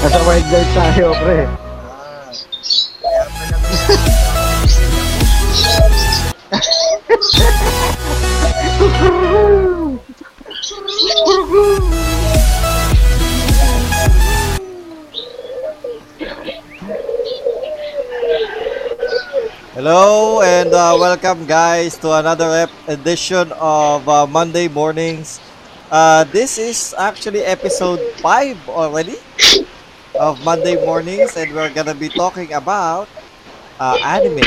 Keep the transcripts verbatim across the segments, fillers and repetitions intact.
Nasa wild life tayo, pre. Hello and uh, welcome guys to another edition of uh, Monday Mornings. Uh, this is actually episode five already of Monday Mornings, and we're gonna be talking about uh, anime.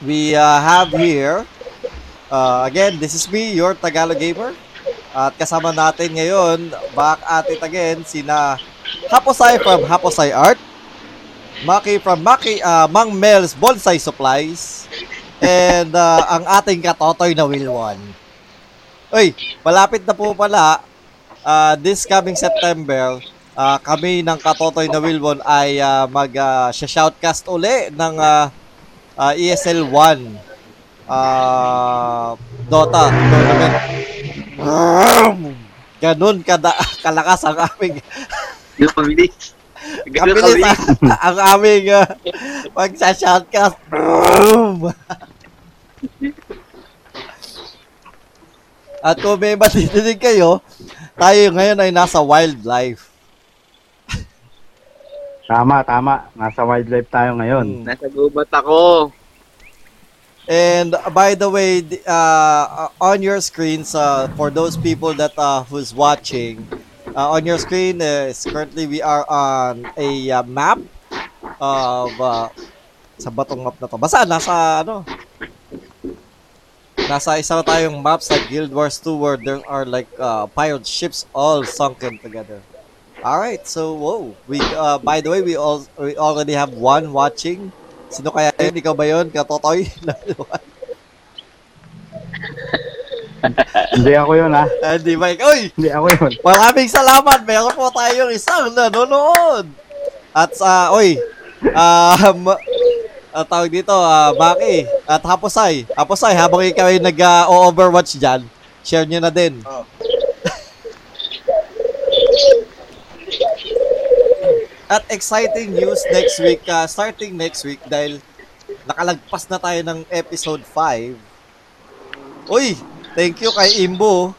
We uh, have here, uh, again, this is me, your Tagalog Gamer. At kasama natin ngayon, back at it again, sina Happosai from Happosai Art, Maki from Maki, uh, Mang Mel's Bonsai supplies, and uh, ang ating katotoy na Wilwon. Uy, malapit na po pala, uh, this coming September, uh, kami ng katotoy na Wilwon ay uh, mag-shoutcast uh, uli ng... Uh, Uh, E S L one uh, Dota tournament. Ganun kada kalakas ang aming kabilis kabilis ang, ang aming uh, pagsa-shoutcast. At kung may matitinig kayo, tayo ngayon ay nasa wildlife. Tama, tama. Nasa wildlife tayo ngayon. Nasa gubat ako. And uh, by the way, uh, on your screens, uh, for those people that uh, who's watching, uh, on your screen is uh, currently we are on a uh, map of uh, sa batong map na to. Basta nasa ano? Nasa isa na tayong map sa Guild Wars two where there are like uh, pirate ships all sunken together. All right, so whoa. We uh, by the way, we all we already have one watching. Sino kaya yun? Ikaw ba yun? Katotoy? Hindi ako yun, ha? Hindi, Mike. Uy! Hindi ako yun. Maraming salamat. Meron po tayong isang nanonood. At, uh, uy, um, uh, tawag dito, uh, Maki, at Happosai. Happosai, habang ikaw ay nag-overwatch uh, dyan, share nyo na din. Oh. At exciting news next week, uh, starting next week dahil nakalagpas na tayo ng episode five. Uy, thank you kay Imbo.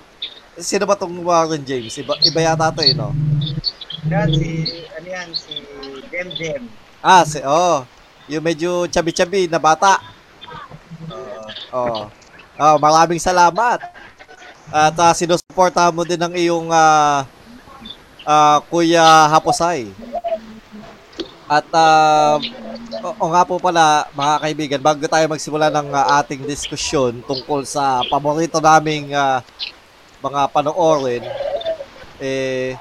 Sino ba itong Warren James? Iba, iba yata ito eh, no? Yan, si, ano yan, si Dem Dem. Ah, si, oh, yung medyo chubby-chubby na bata. Oh, oh, maraming salamat. At uh, sinusuportahan mo din ng iyong uh, uh, Kuya Happosai. At uh, o, o nga po pala mga kaibigan, bago tayo magsimula ng uh, ating diskusyon tungkol sa paborito naming uh, mga panoorin, eh,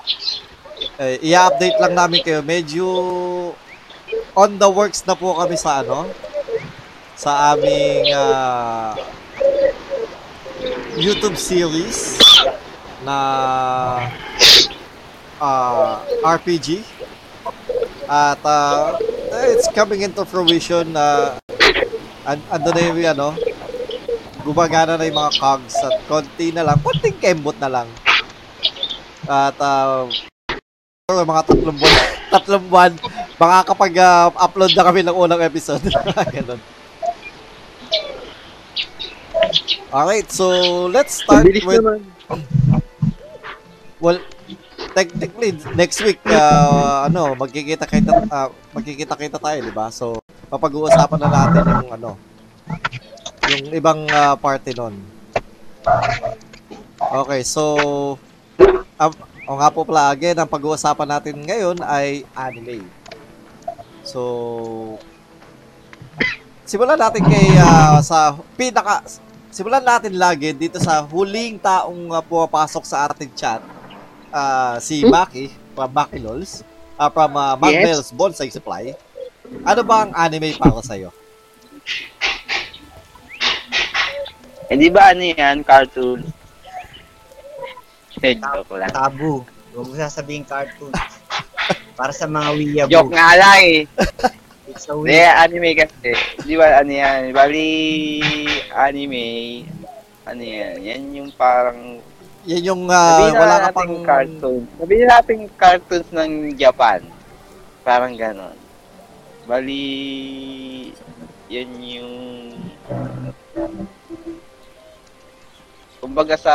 eh i-update lang namin kayo. Medyo on the works na po kami sa ano, sa aming uh, YouTube series na uh, R P G. At uh, it's coming into fruition. Uh, and ando na yung ano, gumagana na yung mga cogs at konti na lang, konting kembot na lang. At uh, mga tatlong buwan, tatlong buwan, baka kapag uh, upload na kami ng unang episode. Ganun. Alright, so let's start with... Well... Technically, next week, uh, ano, magkikita-kita, uh, magkikita-kita tayo, di ba? So, papag-uusapan na natin yung, ano, yung ibang uh, party nun. Okay, so, um, o nga po pala, again, ang pag-uusapan natin ngayon ay anime. So, simulan natin kay, uh, sa pinaka, simulan natin lagi dito sa huling taong uh, pumapasok sa ating chat. Uh, si Maki from Maki Lols, uh, from uh, Mang Mel's Bonsai Supply. Ano ba ang anime para sa'yo? Eh di ba ano yan? Cartoon? Eh, joke lang. Tabu. Huwag mo sasabihin cartoon. Para sa mga weeaboo. Joke nga lang eh. It's a weeaboo. Di, anime kasi. Di ba ano yan? Bali, anime. Ano yan? Yan yung parang Yan yung uh, wala ka pang cartoons. Sabihin natin cartoons ng Japan. Parang ganon. Bali, yan yung... Kumbaga sa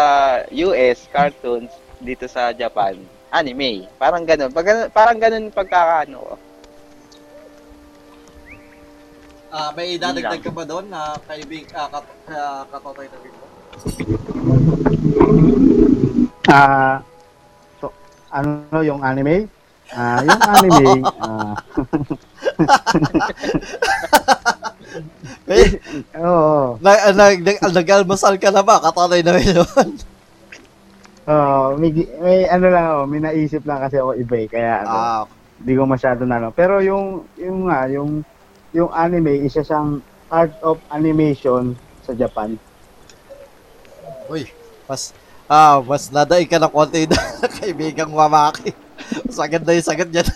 U S, cartoons, dito sa Japan, anime. Parang ganon. Pag, parang ganon pagkakaano. Ah, uh, may dadagdag ka ba doon na uh, kaibig, ah, uh, uh, katotoy na dito? Ah, uh, so, ano yung anime? Ah, uh, yung anime, ah... Eh, oo. Nag-almasal ka na ba? Katanay na rin yun. Oo, may, may ano lang ako, may naisip lang kasi ako iba eh, kaya ano, ah, hindi ko masyado na ano. Pero yung, yung nga, yung, yung anime, isa siyang art of animation sa Japan. Uy, mas, ah, mas nadaig ka ng konti na kaibigang mamaki. Mas maganda yung sagot niya.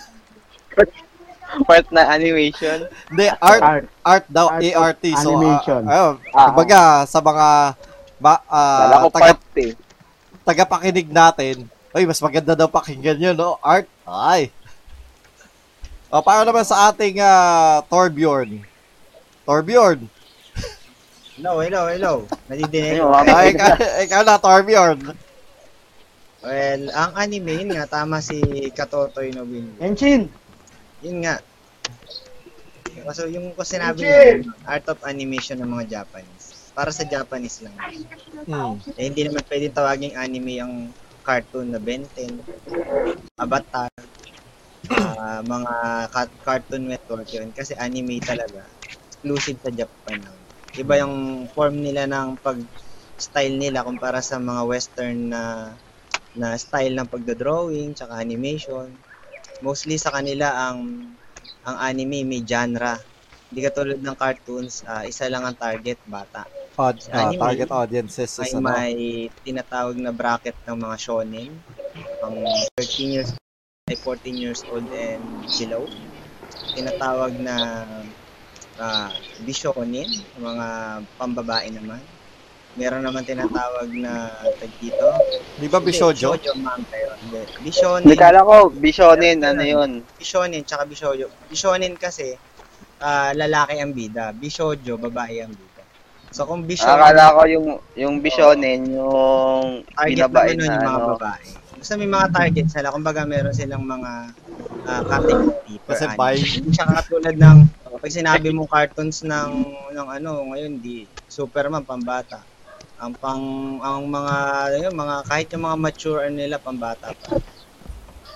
Part na animation? Hindi, art, art, art daw, art A R T. So, animation. Uh, uh, kumbaga, sa mga ba, uh, taga, tagapakinig natin, ay, mas maganda daw pakinggan yun, no? Art? Ay. O, paano naman sa ating uh, Torbjorn? Torbjorn? Hello, hello, hello. Nadidinig. Ay, ikaw, ikaw na, Torbjorn. Well, ang anime, yun nga, tama si Katotoy no Wilwon. Henshin! Yun nga. Kaso yung ko sinabi niya, art of animation ng mga Japanese. Para sa Japanese lang. Hmm. Eh, hindi naman pwedeng tawaging anime ang cartoon na Ben ten, Avatar, uh, mga kat- cartoon network yun. Kasi anime talaga. Exclusive sa Japan lang. Iba yung form nila ng pag-style nila kumpara sa mga western na uh, na style ng pagdodrawing tsaka animation. Mostly sa kanila ang ang anime may genre. Hindi katulad ng cartoons, uh, isa lang ang target, bata. Oh, anime, uh, target audiences ay ano? May tinatawag na bracket ng mga shonen, ang thirteen years ay fourteen years old and below. Tinatawag na uh, bishonen, mga pambabae naman. Meron naman tinatawag na tag dito. Di ba Bishoujo? Bishoujo manga yun. Bishonen. Nakala ko, Bishonen, ano yun? Bishonen, tsaka Bishoujo. Bishonen kasi, uh, lalaki ang bida. Bishoujo, babae ang bida. So kung Bishonen... Akala ko yung, yung Bishonen, yung binabae na, na yung mga babae. Basta may mga target sila. Kumbaga meron silang mga uh, category. Kasi by... Hindi siya katulad ng, pag sinabi mong cartoons ng, ng ano, ngayon di, Superman, pambata. Ang pang ang mga yung mga kahit yung mga mature nila pambata pa.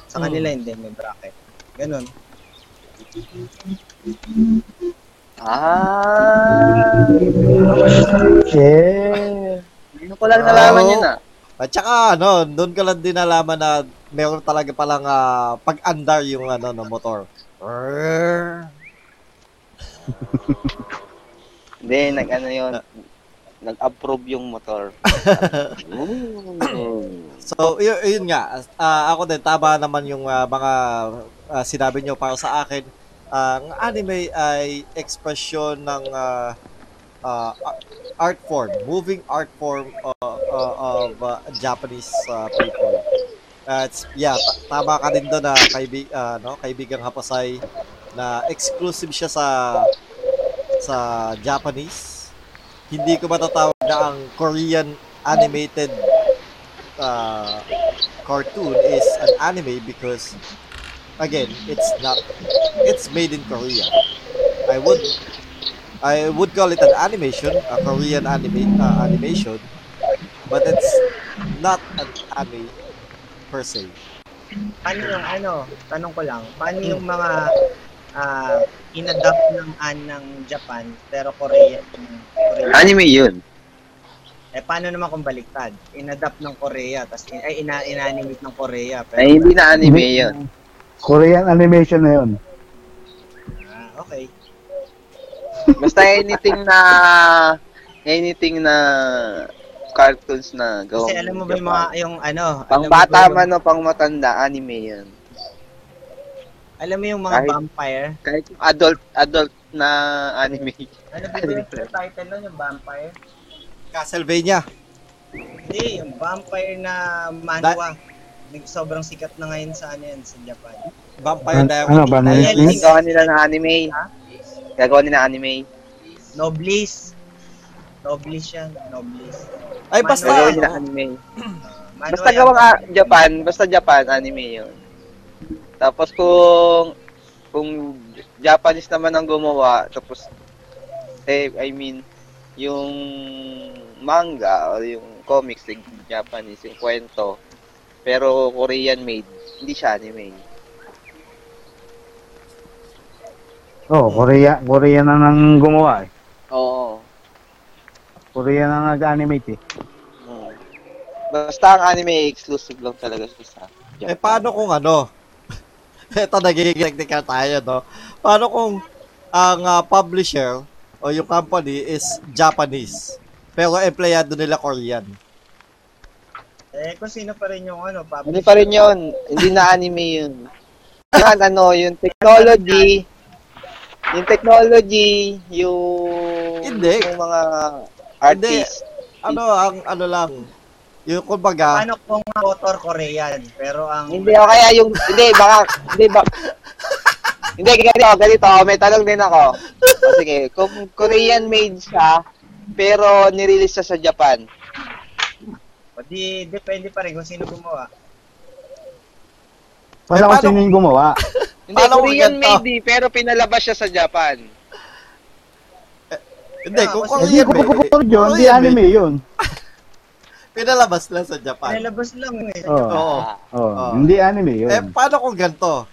Sa kanila hindi may bracket. Ganun. Ah. Okay. Dino ko lang nalaman oh. 'Yun ah. At saka ano, doon ko lang din nalaman na meron talaga palang uh, pag-andar yung ano ng motor. Hindi nag-ano 'yun. Nag-approve yung motor. So, y- yun nga. Uh, ako din, tama naman yung uh, mga uh, sinabi nyo para sa akin. Ang uh, anime ay ekspresyon ng uh, uh, art form, moving art form uh, uh, of uh, Japanese uh, people. Uh, it's, yeah, t- tama ka din doon na uh, kaibig, uh, no, kaibigang Happosai na exclusive siya sa sa Japanese. Hindi ko matatawag na ang Korean animated uh, cartoon is an anime because, again, it's not, it's made in Korea. I would, I would call it an animation, a Korean anime, uh, animation, but it's not an anime per se. Paano yung ano, tanong ko lang, paano yung mga uh, inadapt ng anang Japan pero Korean? Anime yun. Eh, paano naman kung baliktad? Inadapt ng Korea, tas in, ay ina, inanimate ng Korea. Pero ay, hindi na anime yun. Korean animation na yun. Ah, okay. Basta anything na, anything na cartoons na gawang. Kasi alam mo ba yung mga, yung ano? Pang bata man o pang matanda, anime yun. Alam mo yung mga kahit, vampire? Kahit yung adult, adult na anime. Ano ba yung title nun, yung vampire? Castlevania. Hindi, yung vampire na manhwa. Sobrang sikat na ngayon sa ano yan, sa Japan. Vampire Diaries. Ano ba? Gagawa nila ng anime. Gagawa nila ng anime. Noblesse. Noblesse yan. Noblesse. Ay, basta. Gagawa nila anime. Basta gawang Japan, basta Japan, anime yun. Tapos kung kung Japanese naman ang gumawa, tapos eh, I mean, yung manga o yung comics, like Japanese, yung kwento, pero Korean made, hindi siya anime. Oh, Korea, Korean na nang gumawa eh. Oo. Korean na nag-animate eh. Hmm. Basta ang anime, exclusive lang talaga sa Japan. Eh, paano kung ano? Ito, nagiging-technical tayo, no? Paano kung ang uh, publisher o yung company is Japanese, pero empleyado nila Korean? Eh, kung sino pa rin yung ano, publisher? Hindi pa rin yun. Hindi na anime yun. Yan, ano, yung technology, yung technology, yung, hindi. Yung mga artist. Hindi. Ano, ang ano lang, yung kumbaga ano kung author Korean pero ang hindi o kaya yung hindi baka hindi ba hindi ganito ganito may tanong din ako o, sige kung Korean made siya pero nirelease siya sa Japan o di depende pa rin kung sino gumawa paano kung sino yung gumawa hindi Korean made di, pero pinalabas siya sa Japan eh, hindi yeah, kung Korean made yun hindi anime yun. Pinalabas lang sa Japan. Pinalabas lang eh. Oo. Oh, oh, oh. Hindi anime yun. Eh, paano kung ganito?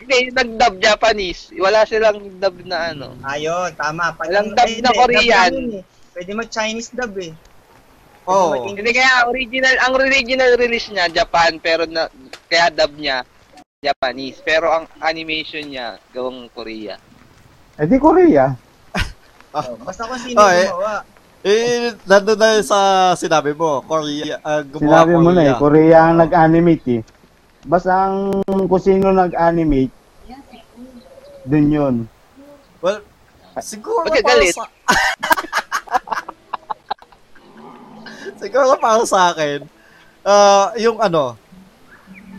Hindi, nag-dub Japanese. Wala silang dub na ano. Ayun, tama. Pag walang dub eh, na Korean. Dub eh. Pwede mag-Chinese dub eh. Oo. Oh. Hindi kaya original, ang original release niya, Japan, pero na, kaya dub niya, Japanese. Pero ang animation niya, gawang Korea. Eh di Korea. Oh, basta kung sino gumawa. Oh, eh. Eh, nandun na sa sinabi mo, Korea, uh, gumawa sinabi Korea. Mo na eh, Korea ang nag-animate eh. Basta ang kung sino nag-animate, dun yun. Well, siguro okay, para galit. Sa... siguro para sa akin, uh, yung ano,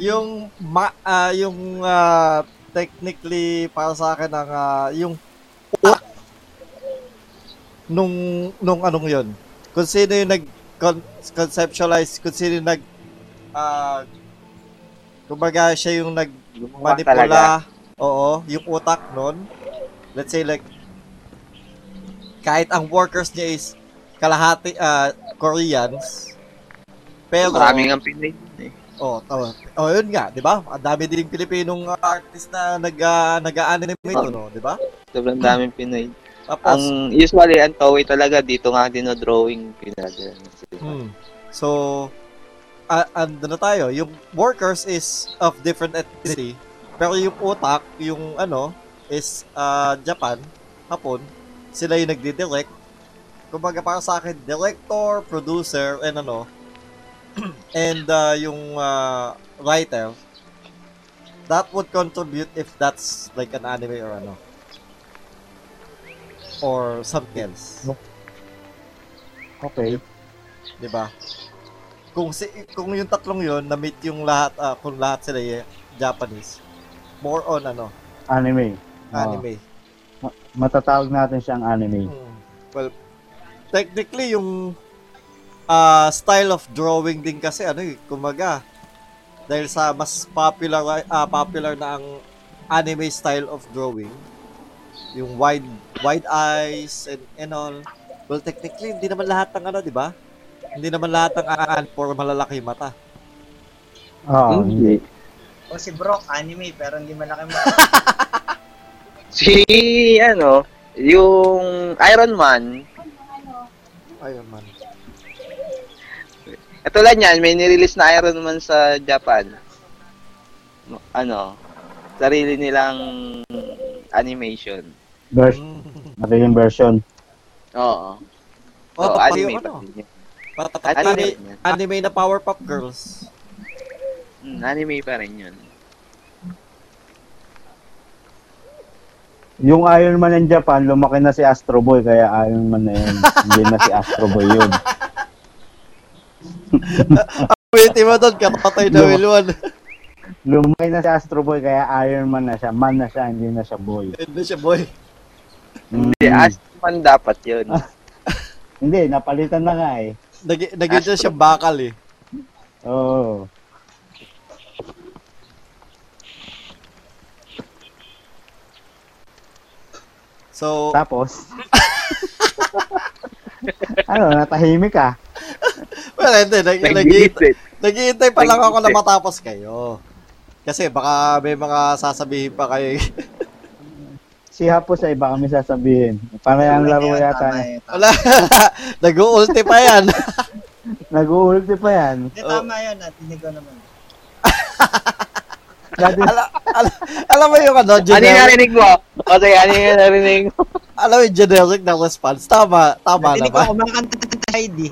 yung, ma, uh, yung uh, technically para sa akin, ang, uh, yung utak nung nung anong yun kung sino yung nag-conceptualize kung sino yung nag uh, kumbaga siya yung nag-manipula oo yung utak nun let's say like kahit ang workers niya is kalahati uh, Koreans pero maraming ang Pinoy eh. Oh, tama. Oh, yun nga, 'di ba? Ang dami din ng Pilipinong uh, artist na nag uh, nag-a-animate oh. No, 'di ba? Sobrang daming Pinoy. Tapos, ang usually ang tawag talaga dito nga dino-drawing pinadala. Hmm. So uh, andun na tayo, yung workers is of different ethnicity, pero yung utak, yung ano, is uh, Japan, Hapon, sila yung nagdi-direct. Kumbaga para sa akin, director, producer, and ano, and uh, yung uh, writer, that would contribute if that's like an anime or ano. Or something else. Okay. Diba? Kung si kung yung tatlong yun, na-meet yung lahat, uh, kung lahat sila eh, Japanese, more on ano? Anime. Anime. Oh. Matatawag natin siyang anime. Hmm. Well, technically, yung uh, style of drawing din kasi, ano eh, kumaga, dahil sa mas popular, uh, popular na ang anime style of drawing, yung wide wide eyes and, and all. Well, technically, hindi naman lahat ng ano, di ba? Hindi naman lahat ng aanan for malalaki mata. Oh, hindi. O si Brock, anime, pero hindi malaki mata. Si, ano, yung Iron Man. Iron Man. Katulad niyan, may nirelease na Iron Man sa Japan. Ano, sarili nilang animation. Version. Madaling version. Oo. So, oh, anime pa rin yan. Anime, anime na Powerpuff Girls. Mm, anime pa rin yun. Yung Iron Man ng Japan, lumaki na si Astro Boy, kaya Iron Man na yun. Hindi na si Astro Boy yun. Ang mo doon, katatay na Wilwon. Lumay na si Astro Boy, kaya Iron Man na siya. Man na siya, hindi na siya boy. Hindi siya boy. Hindi, mm. Astro Man dapat yun. Hindi, napalitan na nga eh. Nag- naging Astro siya bakal eh. Oo. Oh. So... Tapos? Ano, natahimik ka? Well, hindi. Nag-iintay pa lang ako na matapos kayo. Kasi baka may mga sasabihin pa kayo. Si Happosai baka may sasabihin. Para yung laro yata. Wala. Nag-uulti pa yan. Nag-uulti pa yan. Hindi tama yan. Natinig ko naman. Alam mo yung ano, generic. Ano yung narinig mo? O sige, ano yung narinig mo? Alam mo yung generic na response. Tama, tama naman. Natinig ko, kumakanta ng Heidi.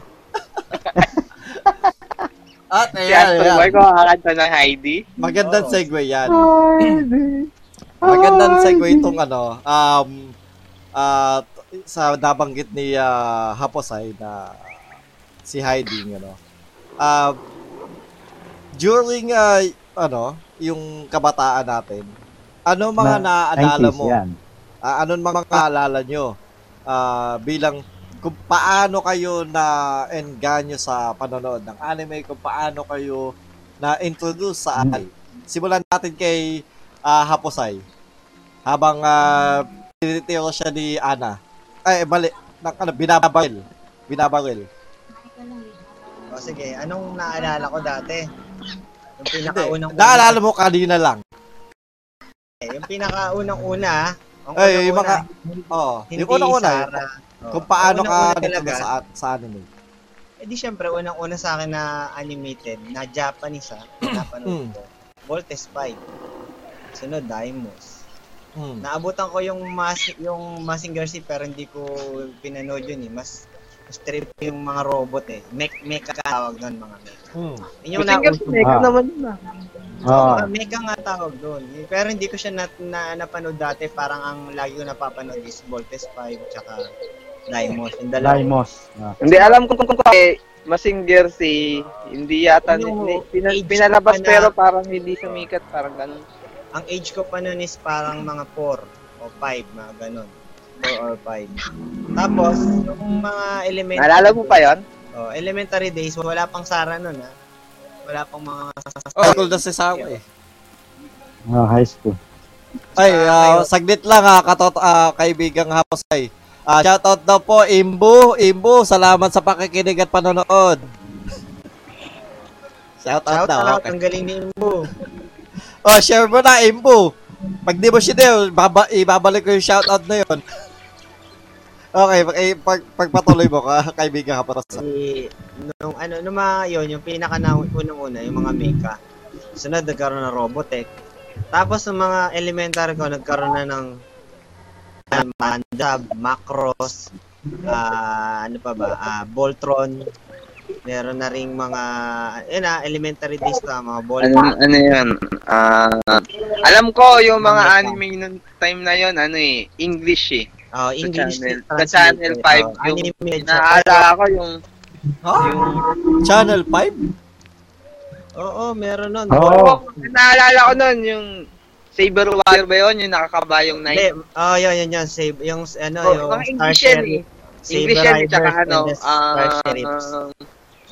At ayan, ayan. Boy, kumakanta ng Heidi. Magandang segue yan. Heidi. Magandang segue itong ano, um, uh, sa nabanggit ni uh, Happosai na si Heidi, you know. Uh, during, uh, ano, yung kabataan natin, ano mga na, naaalala mo? Uh, ano mga naaalala nyo? Uh, bilang, kung paano kayo na-enganyo sa panonood ng anime, kung paano kayo na-introduce sa anime. Simulan natin kay Uh, Happosai. Habang uh, tinitiro siya ni Ana. Ay, bali. Binabaril. Binabaril. O sige, anong naalala ko dati? Yung pinakaunang una. Naalala mo kanina lang. Eh, yung pinakaunang-una. Ay, yung mga... Oo. Yung unang-una. Kung paano ka nagtaga sa anime. Eh di syempre, unang-una sa akin na animated, na Japanese ha, napanood ko. Voltes V. Sunod, Daimos. Hmm. Naabutan ko yung mas yung Massinger C pero hindi ko pinanood yun eh. Mas strip yung mga robot eh. Mech mecha tawag doon, mga mecha. Hmm. Yung na mecha naman yun ah. Oh, ah. Mecha nga tawag doon. Pero hindi ko siya na, na napanood dati, parang ang lagi ko napapanood is Voltes V tsaka Daimos. Daimos. Ah. Hindi alam ko kung eh Massinger C hindi yata no, pinalabas na, pero parang hindi sumikat, parang ganun. Ang age ko pa nun is parang mga four o five, mga ganun. four or five. Tapos, yung mga elementary... Naalala mo pa yun? Oh, elementary days, wala pang Sara nun, ha? Wala pang mga... Oh, high school na si Sawa, eh. Ah, high school. Ay, uh, saglit lang, ha, katot, uh, kaibigang Happosai. Uh, shoutout daw po, Imbu. Imbu, salamat sa pakikinig at panonood. Shoutout daw. Shoutout, ang galing ni Imbu. Oh, share mo na, Imbu. Pag di mo share, baba, ibabalik ko yung shoutout na yun. Okay, pag, pag, pagpatuloy mo, ka, kaibigan ka para sa... E, nung, ano, nung mga yun, yung pinaka-unang-una, yung mga mecha. Sunod, nagkaroon ng Robotech. Tapos, yung mga elementary ko, nagkaroon na ng uh, Mandab, Macross, uh, ano pa ba, uh, Voltron. Meron na ring mga, yun na, elementary days na, mga ball. Ano, ano yun? Uh, alam ko, yung mga ano anime nung time na yun, ano eh, English eh. Oh, English. Sa Channel, sa Channel five. Oh, yung naaalala ko yung, huh? Yung... Channel five? Oo, oh, meron nun. Oo. Oh. Oh, naalala ko nun, yung Cyber Warrior ba yun? Yung nakakabayong night? Oh, yun, yun, yun. Save, yung, ano, oh, yung Star English, English Saber Rider tsaka ano,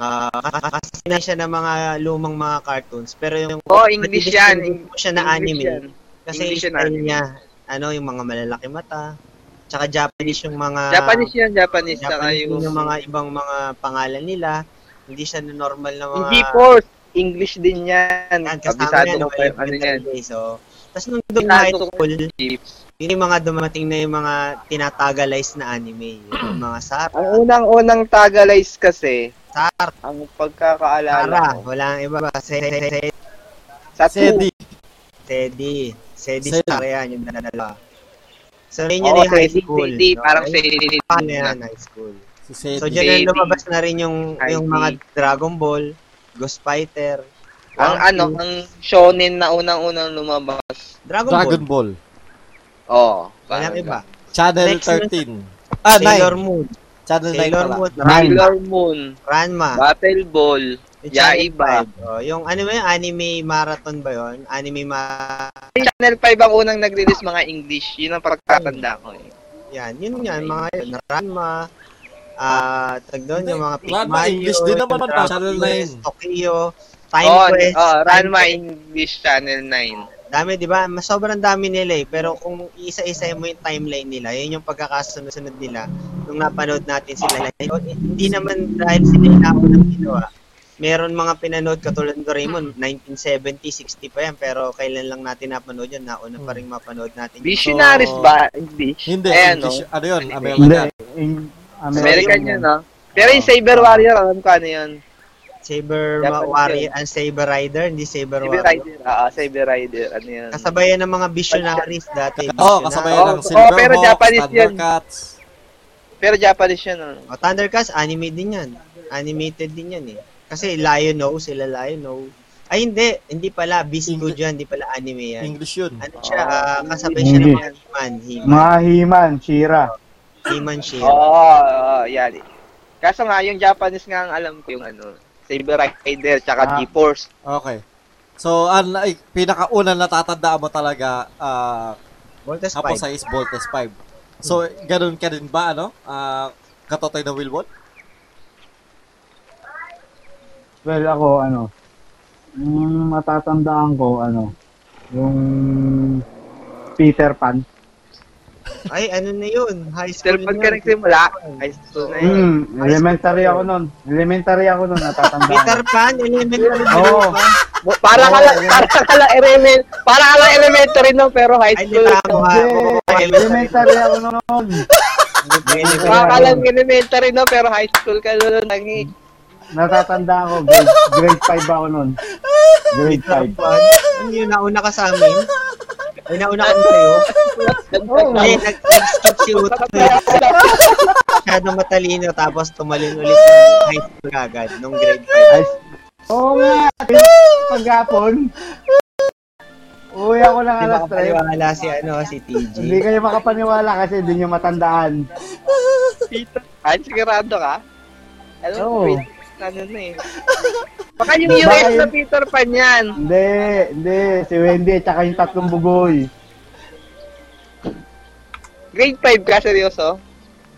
ah, ah, kasi na siya ng mga lumang mga cartoons, pero yung oh, English yan, siya na English anime. Yan. Kasi style niya, ano, yung mga malalaki mata, tsaka Japanese yung mga Japanese yan, Japanese, Japanese yung, yung mga ibang mga pangalan nila, hindi siya na normal na mga G-Force, English din yan. Kabisado ko kayo, ano yan. So, tapos nung doon na ito yun yung mga dumating na yung mga tinatagalize na anime, yung mga Sara. Ang unang-unang tagalize kasi, Sara. Ang pagkakaalala ko. Wala nang iba ba? Sedi. Sedi. Sedi. Sedi Sara yan, yung nananala. So, rin yun yung high school. Sedi, parang Sedi. Paano yan, high school. So, dyan na lumabas na rin yung mga Dragon Ball, Ghost Fighter. Ang ano, ang shonen na unang-unang lumabas. Dragon Ball. Oh, walang iba. Channel thirteen. Ah, Sailor Moon. Channel nine. Sailor Moon. Ranma. Battle Ball. Yaiba. Oh, yung ano ba yung Anime Marathon ba yon? Anime Marathon. Channel five ang unang nag-release mga English. Yun ang pagkakatanda ko eh. Yan, yun okay. Yan. Mga yun. Ranma. Ah, uh, tag doon yung mga Pink Ranma Mario, English din naman pa. Channel nine. Tokyo. Time oh, Quest. Oh, Ranma English Channel nine. Dami, di ba? Mas sobrang dami nila eh. Pero kung isa-isa mo yung timeline nila, yun yung pagkakasunod-sunod nila. Nung napanood natin sila. Oh. Hindi naman dahil sila yung naunang ginawa. Meron mga pinanood katulad ng Doraemon, nineteen seventy, sixty pa yan, pero kailan lang natin napanood yun, nauna pa rin mapanood natin. Visionaries so, ba? English? Hindi, ayan, English. No? Ano yun? American. American, American yun, no? Pero yung Cyber Warrior, alam ko ano yun? Saber Warrior, and Saber Rider, hindi Saber Warrior. Saber Rider, ah, Saber Rider, ano yun? Kasabayan ng mga Visionaries dati. Oo, oh, kasabayan oh, ng Silver oh, pero Hawk, Japanese Thundercats. Yun. Pero Japanese yun, ano? Oh, Thundercats, anime din yan. Animated din yan, eh. Kasi Lion O, sila Lion O. Ay, hindi. Hindi pala. Beast Studio yan. Hindi pala anime yan. English yun. Ano siya? Uh, kasabay siya ng mga He-Man. He-Man. Mga He-Man, She-Ra. He-Man, She-Ra. Oo, oh, oh, yan. Kaso nga, yung Japanese nga ang alam ko yung ano, Saber Rider, tsaka ah. G-Force. Okay. So, ang uh, pinakauna natatandaan mo talaga, uh, Voltes Happosai is Voltes five. So, ganun ka din ba, ano? Uh, katotoy na Wilwon? Well, ako, ano, yung matatandaan ko, ano, yung Peter Pan. Ay, ano na yun? High school Peter Pan ka nagsimula? High school na yun. Mm, high elementary school. Ako nun. Elementary ako nun, natatandaan. Peter Pan? Elementary ako. Oo. Oh. Para ka lang, para ka lang, elementary, para ka lang elementary nun, pero high school. Ay, ako, okay. Elementary ako nun. Para ka lang elementary nun, pero high school ka nun, nangyik. Natatandaan ko, grade five ako nun. Grade five. Ano yun, nauna ka sa amin? Ay, nauna ka sa'yo? Ay, nag-skip si Uto. Masyado matalino, tapos tumalin ulit ng high school agad, nung grade five. Oo nga, pag-apon. Uy, ako lang alas three. Hindi makapaniwala si, ano, si T J. Hindi kayo makapaniwala kasi hindi nyo matandaan. Ay, sigurado ka? Hello? Oo. Ano na eh. Baka yung U S na Peter Pan yan. Hindi, hindi. Si Wendy at saka yung tatlong bugoy. Grade five ka, seryoso?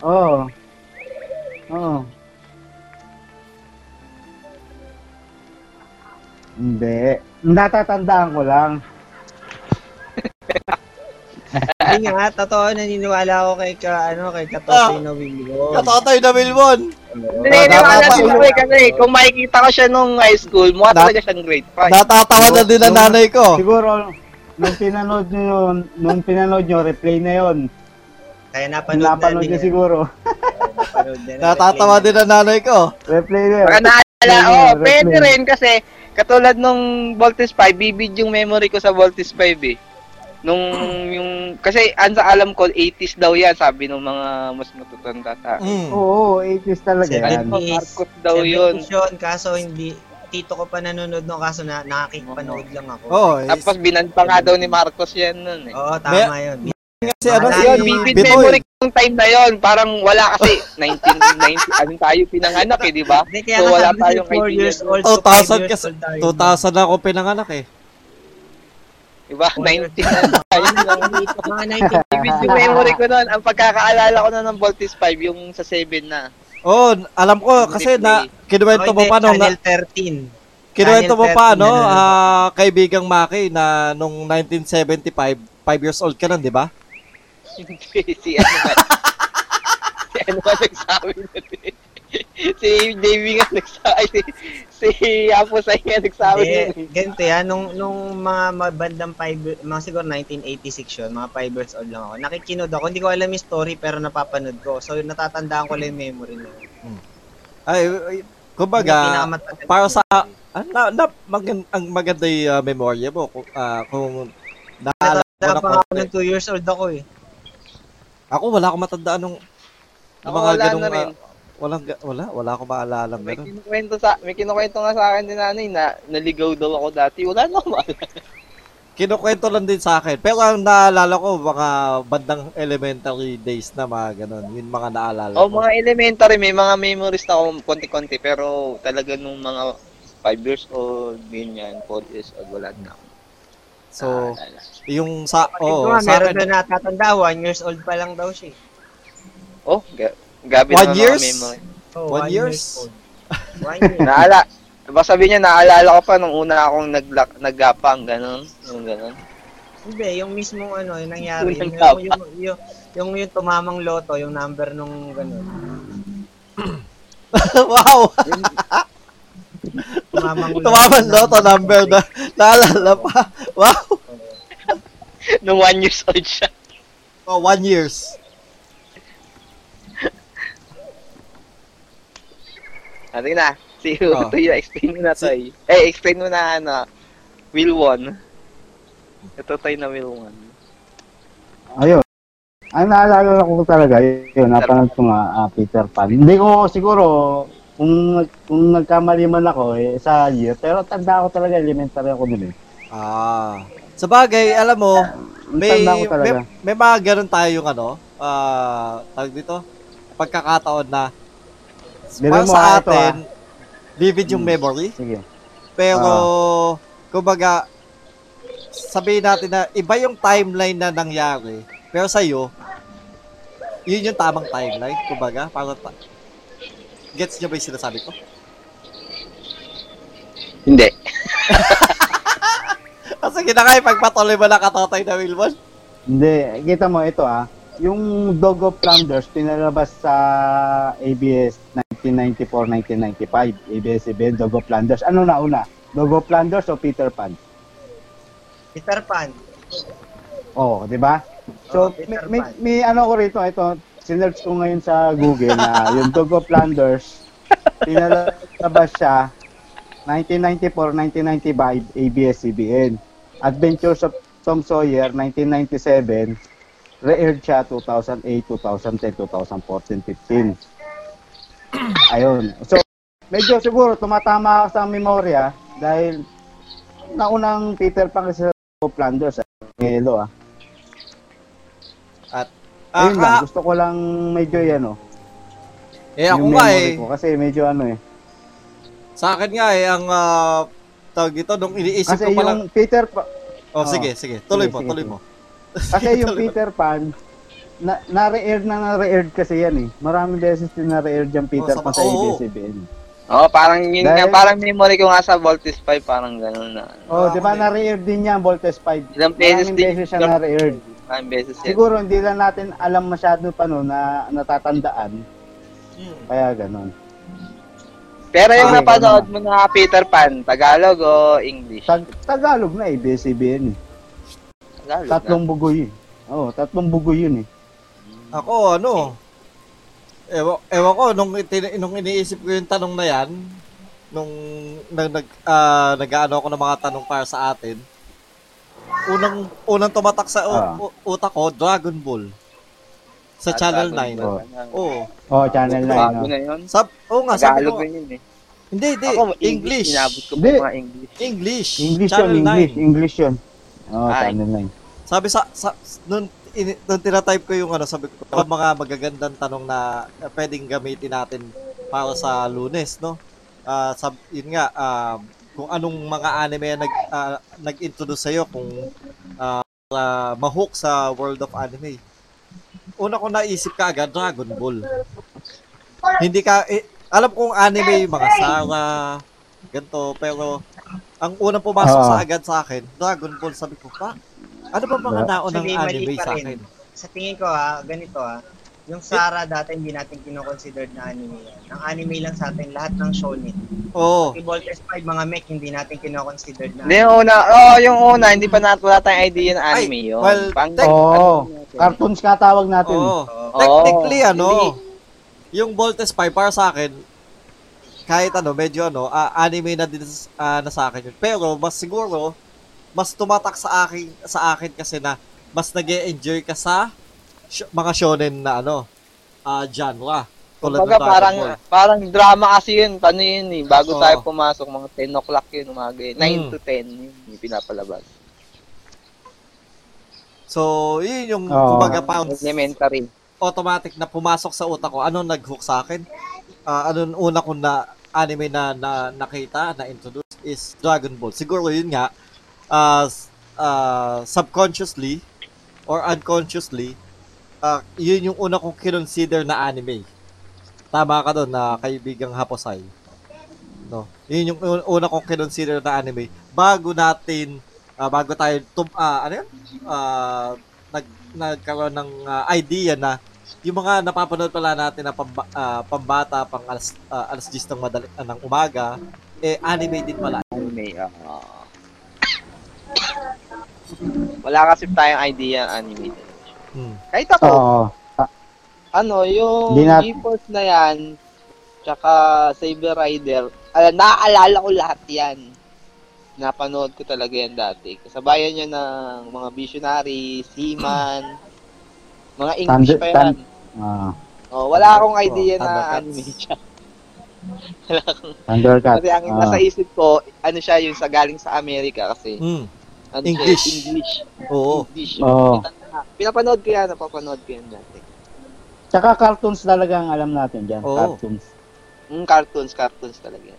Oo. Oo. Hindi. Natatandaan ko lang. Hindi nga, totoo, naniniwala ako kay ka, ano, kay Katotoy na Wilwon. Katotoy na Wilwon! Naniniwala din ako eh, kung makikita ko siya nung high school, mukha talaga siyang grade five. Natatawa na din ang nanay ko. Siguro, nung pinanood nyo yun, nung pinanood nyo, replay na yun. Kaya napanood na din. Napanood nyo siguro. Natatawa din ang nanay ko. Replay na yun. Baka naalala, oo, pwede rin kasi, katulad nung Voltes five, bibid yung memory ko sa Voltes five eh. Nung yung kasi ansa alam ko eighties daw yan sabi ng mga mas matutanda sa mm. Oo, eighties talaga yan. Marcos daw yun. Yun kaso hindi tito ko pa nanonood no kaso na nakikipanood lang ako. Oh, tapos binan pa nga daw ni Marcos yan noon eh. Oo, tama yun. Kasi ano yun, vivid memory ng time na yun, parang wala kasi nineteen ninety anong tayo pinanganak eh, di ba? So wala tayong idea. Oh, two thousand kasi two thousand ako pinanganak eh. Diba? nineteen na tayo. nineteen Ibig yung memory ko nun. Ang pagkakaalala ko nun ng Voltes five, yung sa seven na. Oo, oh, alam ko. Kasi na, kinuwento mo pa nung... Channel thirteen. Kinuwento mo pa, no? Uh, kaibigang Maki na nung nineteen seventy-five, five years old ka nun, di ba? Si ano ba? Si ano ba nagsabi natin? Si Davey nga nagsabi. Si Happosai nga nagsabi. Eh, ganito yan. Nung, nung mga bandang five, mga siguro nineteen eighty-six yun, mga five years old lang ako. Nakikinood ako. Hindi ko alam yung story pero napapanood ko. So, natatandaan ko lang yung memory na yun. Hmm. Ay, kumbaga, para sa, ah, na, na, magand, ang maganda yung uh, memorya mo. Kung, uh, kung naalala ko na pa ako ng two years old ako eh. Ako, wala akong matandaan nung, ako, mga ganung, na rin. Uh, Walang, wala, wala akong maalala. May kinukwento, sa, may kinukwento nga sa akin din nanay na naligaw daw ako dati. Wala na akong maalala. Kinukwento lang din sa akin. Pero ang naalala ko, mga bandang elementary days na mga ganun. Yung mga naalala oh, ko. O, mga elementary, may mga memories na ako konti-konti. Pero talaga nung mga five years old, ganyan, four years old, wala na. So, ah, yung sa... Oh, ito, Sarah, meron na natatanda, one years old pa lang daw siya. Oh, ga- gabi one na years? Mga memory. Oh, one, one years? Years one year. Naala, baka sabi niya, naalala ko pa nung una akong nag- naggapang, gano'n, yung gano'n. Hindi, yung mismong ano, yung nangyari, yung, yung, yung, yung, yung, yung tumamang loto, yung number nung gano'n. Wow! Tumamang loto, tumamang loto number na, naalala pa. Wow! Nung one years old siya. Oh, one years. Ano na, si Hugo, oh. explain mo na to si- eh. explain mo na ano, Wilwon. Ito tayo na Wilwon. Ayun. Ang naalala ko talaga, yun, napanood ko nga, uh, Peter Pan. Hindi ko siguro, kung, kung nagkamali man ako, eh, sa year, pero tanda ako talaga, elementary ako nila. Ah. Sa bagay, alam mo, may, may, may mga ganun tayong ano, ah, uh, tawag dito, pagkakataon na, parang sa atin, ito, ah. vivid yung memory. Sige. Pero, uh. kumbaga, sabihin natin na iba yung timeline na nangyari, pero sa'yo, yun yung tamang timeline, kumbaga, parang, gets nyo ba yung sinasabi ko? Hindi. Kasi kinakay, pagpatuloy mo na katotoy na Wilwon? Hindi, kita mo ito ah, yung Dog of Flanders, pinalabas sa A B S nineteen ninety-four to nineteen ninety-five, A B S A B N, Dog of Flanders, ano na una? Dog of Flanders o Peter Pan? Peter Pan. Oh, 'di ba? So, oh, may, may, may ano ko rito, ito, sinearch ko ngayon sa Google na yung Dog of Flanders, pinalabas siya nineteen ninety-four to nineteen ninety-five A B S C B N. Adventures of Tom Sawyer nineteen ninety-seven, re-aired siya two thousand eight, two thousand ten, two thousand fourteen, fifteen. Ayun. So, medyo siguro tumatama sa memorya dahil naunang Peter Pan kasi Flanders, hello ah. At ah, ayun lang, gusto ko lang medyo yan oh. Eh ako nga eh. Ko, kasi medyo ano eh. Sa akin nga eh, ang uh, tawag ito, nung iniisip kasi ko pala. Kasi yung Peter Pan. Oh, oh sige, sige. Tuloy sige, po, sige, tuloy sige. mo. Kasi yung Peter Pan, na na-re-aired na na-re-aired kasi yan eh. Maraming beses din na-re-aired yung Peter oh, Pan sa A B S C B N. Oh, parang yun dahil, nga, parang memory ko nga sa Voltes V, parang gano'n na. Oh, di ba na-re-aired din niya ang Voltes V? Ilang beses din siya na-re-aired. Ilang beses yan. Siguro hindi lang natin alam masyado pa no na natatandaan. Hmm. Kaya gano'n. Pero yung okay, napanood mo na Peter Pan, Tagalog o English? Tag- Tagalog na, A B S C B N. Tagalog tatlong na. Bugoy. Oo, oh, tatlong bugoy yun eh. Ako, ano? Ewan, ewan ko, nung, nung iniisip ko yung tanong na yan, nung nag, uh, nag-ano ako ng mga tanong para sa atin, unang, unang tumatak sa uh, utak ko, Dragon Ball. Sa ah, Channel nine. Oo, oh. oh, Channel nine. Dragon na yun. Sab- Oo oh, nga, sabi ko. Tagalog yun eh. Hindi, hindi. Ako, English. Inabot ko po mga English. English. English Channel yun, English. English yun. Oo, oh, Channel nine. Sabi sa, sa nun, in, doon tinatype ko yung ano, sabi ko, mga magagandang tanong na uh, pwedeng gamitin natin para sa Lunes, no? Uh, sab, yun nga, uh, kung anong mga anime nag, uh, nag-introduce sa'yo, kung uh, uh, mahook sa world of anime. Una ko naisip ka agad, Dragon Ball. Hindi ka, eh, alam kong anime, mga Sarah, ganito, pero ang unang pumasok uh. sa agad sa akin, Dragon Ball, sabi ko, pa? Ano ba mga naon ng anime sa akin? Sa tingin ko ha, ganito ha, yung Sarah dati hindi natin kinoconsidered na anime yan. Ang anime lang sa atin, lahat ng shonen. Oo. Oh. Si Voltes V, mga mech, hindi natin kinoconsidered na anime. Yung una, oh, yung una, hindi pa natin, wala tayong idea ng anime yun. Well, tec- oh, cartoons ka tawag natin. Oh. Oh. Technically, oh. ano, yung Voltes V para sa akin, kahit ano, medyo ano, uh, anime na din uh, na sa akin yun. Pero, mas siguro, mas tumatak sa akin sa akin kasi na mas nag-e-enjoy ka sa sh- mga shonen na ano uh, genre tulad ng parang Ball. Parang drama kasi yun ano yun eh bago oh. tayo pumasok mga ten o'clock yun umaga eh. nine hmm. to ten yun yung pinapalabas so yun yung oh. kumbaga pounds elementary automatic na pumasok sa utak ko ano nag-hook sa akin uh, ano una ko na anime na, na nakita, na-introduce is Dragon Ball. Siguro yun nga, uh, uh, subconsciously or unconsciously, uh, yun yung una kong kinonsider na anime. Tama ka doon na uh, kaibigang Happosai. No, yun yung una kong kinonsider na anime bago natin uh, bago tayo tum uh, ano yun? Uh, nag nagkaroon ng uh, idea na yung mga napapanood pala natin na pamba, uh, pambata pang alas uh, alas diyes ng madali uh, ng umaga eh anime din pala. Anime. Uh, uh. Wala kasi tayong idea ng anime. Hmm. Kahit ako. Oh. Ano, yung G-Force na yan, tsaka Saber Rider, uh, naaalala ko lahat yan. Napanood ko talaga yan dati. Kasabayan niya ng mga Visionaries, He-Man, mga English Thunder, pa yan. Uh, oh, wala akong idea oh, na anime siya. Wala akong... Thundercats. Kasi ang uh, nasa isip ko, ano siya yung sa galing sa Amerika kasi. Mm, ano English. Siya, English. Oo. English. Oh. Pinapanood ko yan, napapanood ko yan dati. Tsaka cartoons talaga ang alam natin dyan, oh. cartoons. Mm, cartoons, cartoons talaga.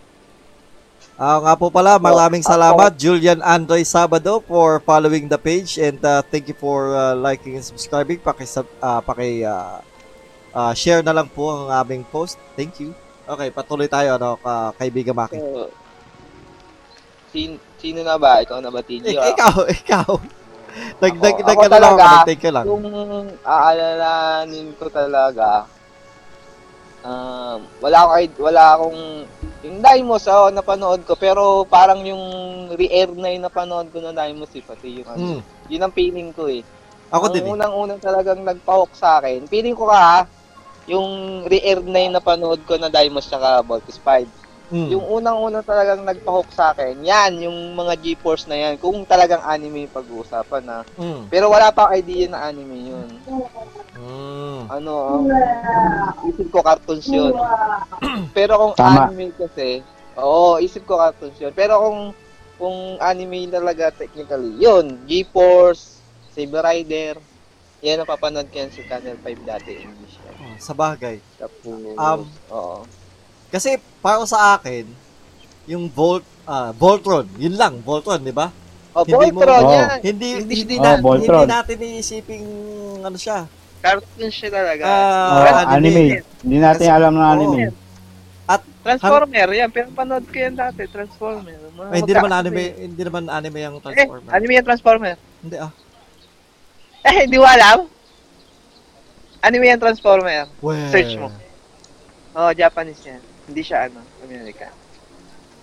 Ah, nga po pala, maraming oh, salamat oh. Julian Andre Sabado for following the page and uh, thank you for uh, liking and subscribing. Pakisub, uh, paki, uh, uh, share na lang po ang aming post. Thank you. Okay, patuloy tayo, ano, ka, kaibigan Maki. So, sin, sino na ba? Ikaw na ba, T J? Ik- ikaw, ikaw. Nag nag nag talaga take ko lang. Kung aalalahanin ko talaga um wala akong wala akong yung Daimos oh, napanood ko pero parang yung re-air na yung napanood ko na Daimos eh pati yung mm. yun ang feeling ko eh. Ako din. Unang-unang talagang nagpahok sa akin. Feeling ko ka yung re-air na yung napanood ko na Daimos saka Voltes V. Mm. Yung unang-unang talagang nagpahook sa akin, yan, yung mga G-Force na yan, kung talagang anime pag-uusapan na. Mm. Pero wala pa idea na anime yun. Mm. Ano, um, isip ko cartoons yun. Pero kung Tama. anime kasi, oo, isip ko cartoons yun. Pero kung kung anime talaga technically, yun, G-Force, Saber Rider, yan, napapanood ko yan sa Channel five dati, English. Oh, sa bagay. Tapos, um, oo. Kasi para sa akin, yung Volt uh, Voltron, yun lang, Voltron, di ba? Oh, hindi Voltron mo, yan. Hindi hindi, hindi, oh, na, Voltron. Hindi natin iisipin ano siya. Cartoon siya talaga. Uh, oh, anime. anime. Hindi natin Transform- alam na anime. Oh. At Transformer han- yan, pero panood ko yan dati, Transformer. Mga eh, hindi naman anime, eh. hindi naman anime yung Transformer. Eh, anime yung Transformer. Hindi ah. Eh, hindi mo alam. Anime yung Transformer. Well. Search mo. Oh, Japanese yan. Hindi siya ano, American.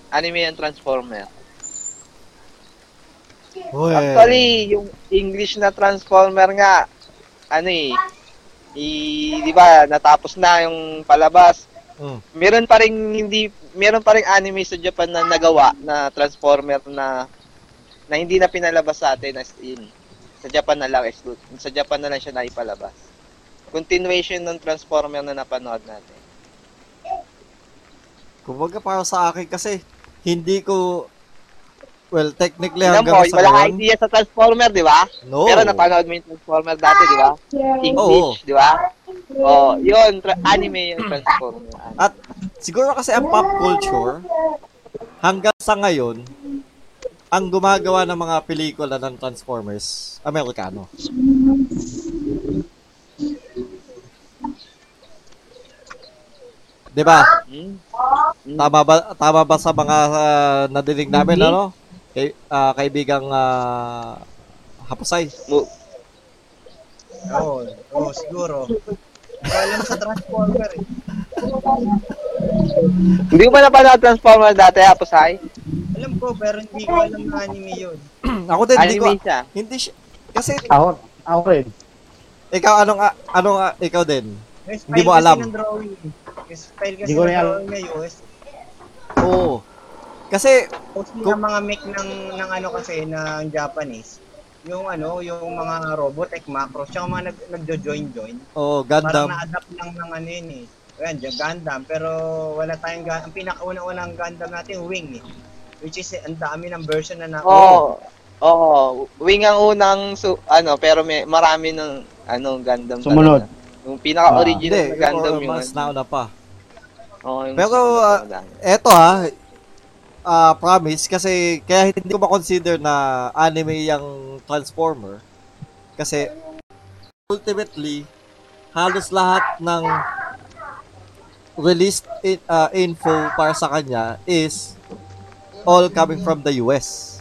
Anime and Transformer. Well. Actually, yung English na Transformer nga, ano eh, i, di ba, natapos na yung palabas. Mm. Meron pa rin hindi, meron pa rin anime sa Japan na nagawa na Transformer na na hindi na pinalabas sa atin as in. Sa Japan na lang, sa Japan na lang siya naipalabas. Continuation ng Transformer na napanood natin. Kumbaga para sa akin kasi hindi ko well technically hanggang sa wala kang idea sa Transformer, di ba? No. Pero napanood mo yung Transformer dati, di ba? English, di ba? Oh, yun tra- anime yung Transformer. Anime. At siguro kasi ang pop culture hanggang sa ngayon ang gumagawa ng mga pelikula ng Transformers, Amerikano. Diba? Tama ba tama ba sa mga uh, nadinig namin mm-hmm. ano? Kay uh, kaibigang uh, Happosai. Oo. Oh, oh, siguro. Alam sa Transformer eh. Hindi ba napanood Transformer dati, Happosai? Alam ko pero hindi ko alam na anime 'yun. Ako din hindi ko. Siya. Hindi siya. Kasi ako, ako rin. Ikaw anong anong uh, ikaw din? Hindi mo alam. Style kasi ng drawing na U S. Oo. Kasi yung mga make ng, ng ano kasi ng Japanese, yung ano, yung mga Robotech macros, yung mga nag, nagjo-join-join. Oo, oh, Gundam. Parang na-adapt lang ng ano yun eh. Ayan, yung Gundam, pero wala tayong, ang pinakauna-unang Gundam natin, Wing eh. Which is, ang dami ng version na na- Oo, oh, oh, Wing ang unang, so, ano, pero may marami ng ano, Gundam. Sumunod. Talaga. Yung pinaka-original ah, na Gundam yung mas nauna pa. Oh, pero, uh, eto ha, uh, promise, kasi kaya hindi ko makonsider na anime yung Transformer. Kasi, ultimately, halos lahat ng released in, uh, info para sa kanya is all coming from the U S.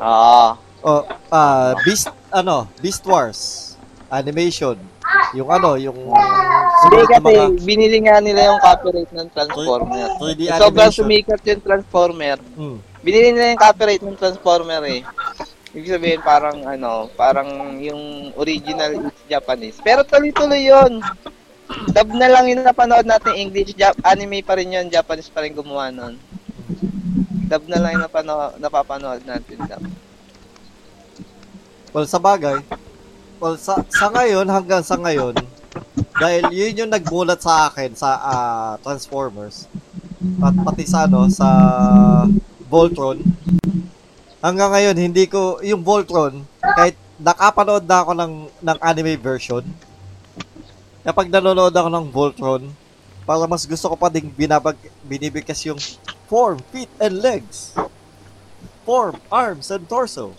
Ah. Uh, uh, Beast, ano, Beast Wars, animation, yung ano, yung... Hindi kasi, mga... binili nga nila yung copyright ng Transformer. Sobrang sumikat yung Transformer. Hmm. Binili nila yung copyright ng Transformer eh. Ibig sabihin parang ano, parang yung original is Japanese. Pero tuloy-tuloy yun. Dub na lang yung napanood natin English, Jap anime pa rin yun, Japanese pa rin gumawa nun. Dub na lang yung napano napapanood natin. Dub. Well, sa bagay, well, sa, sa ngayon, hanggang sa ngayon, dahil yun yung nagmulat sa akin sa uh, Transformers, at pati sa, ano, sa Voltron, hanggang ngayon, hindi ko, yung Voltron, kahit nakapanood na ako ng, ng anime version, kapag nanonood ako ng Voltron, para mas gusto ko pa ding binabag, binibigkas yung form, feet, and legs. Form, arms, and torso.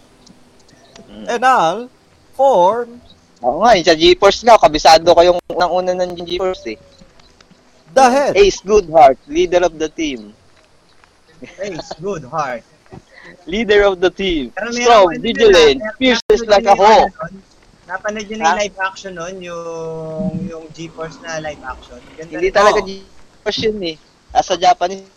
And all, form. Oo nga, sa G-Force nga, kabisado kayong ng una ng G-Force eh. The head. Ace Goodhart, leader of the team. Ace Goodhart. Leader of the team. Strong, vigilant, fierce like a hawk. Napanood yun yung live action nun, yung, yung G-Force na live action. Ganda Hindi rin. Talaga oh. G-Force yun eh. As a Japanese,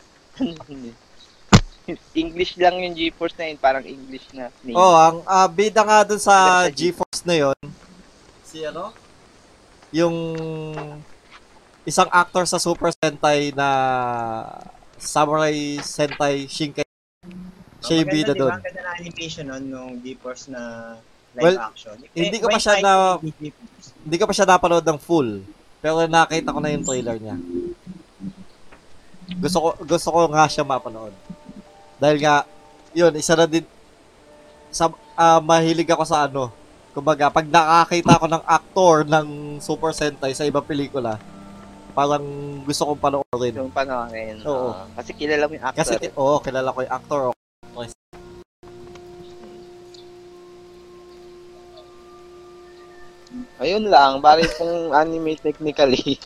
English lang yung G-Force na yun, parang English na name. Oo, oh, ang uh, bida nga dun sa G-Force na yun, si ano? Yung isang actor sa Super Sentai na Samurai Sentai Shinkai. Siya yung bida doon. Maganda na animation nun, nung G-Force na live well, action. Eh, hindi ko pa siya na... Hindi ko pa siya napanood ng full. Pero nakita ko na yung trailer niya. Gusto ko, gusto ko nga siya mapanood. Dahil nga, yun, isa na din... Sa, uh, mahilig ako sa ano. Kumbaga, pag nakakita ako ng actor ng Super Sentai sa ibang pelikula, parang gusto kong panoorin. Gusto kong panoorin. Oo. Uh, kasi kilala mo yung actor. Kasi, oo, kilala ko yung actor. Okay. Ayun lang, bari pong anime technically.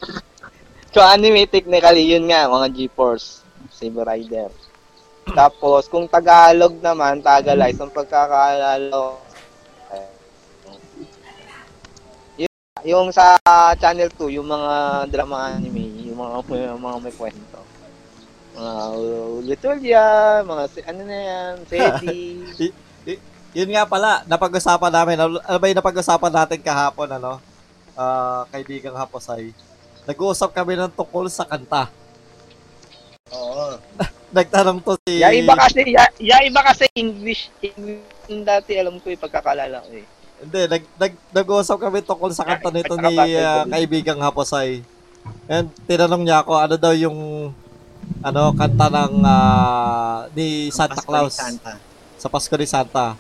So anime technically, yun nga, mga G-Force, Saber Rider. Tapos, kung Tagalog naman, Tagalize, ang pagkakalalo. Yung, yung sa Channel two, yung mga drama anime, yung mga, yung mga may kwento. Mga Ulitulya, mga ano na yan, Sedi. Yun nga pala, napag-usapan namin, alam ba yung napag-usapan natin kahapon, ano, uh, kaibigang Happosai, nag-uusap kami ng tukol sa kanta. Oo. Nagtanong to si... Yaiba kasi, Yaiba kasi English, English dati, alam ko yung pagkakalala ko eh. Hindi, nag, nag, nag-uusap kami tukol sa kanta nito ni uh, kaibigang Happosai. And tinanong niya ako, ano daw yung, ano, kanta ng, uh, ni Santa Claus. Santa. Sa Pasko ni Santa.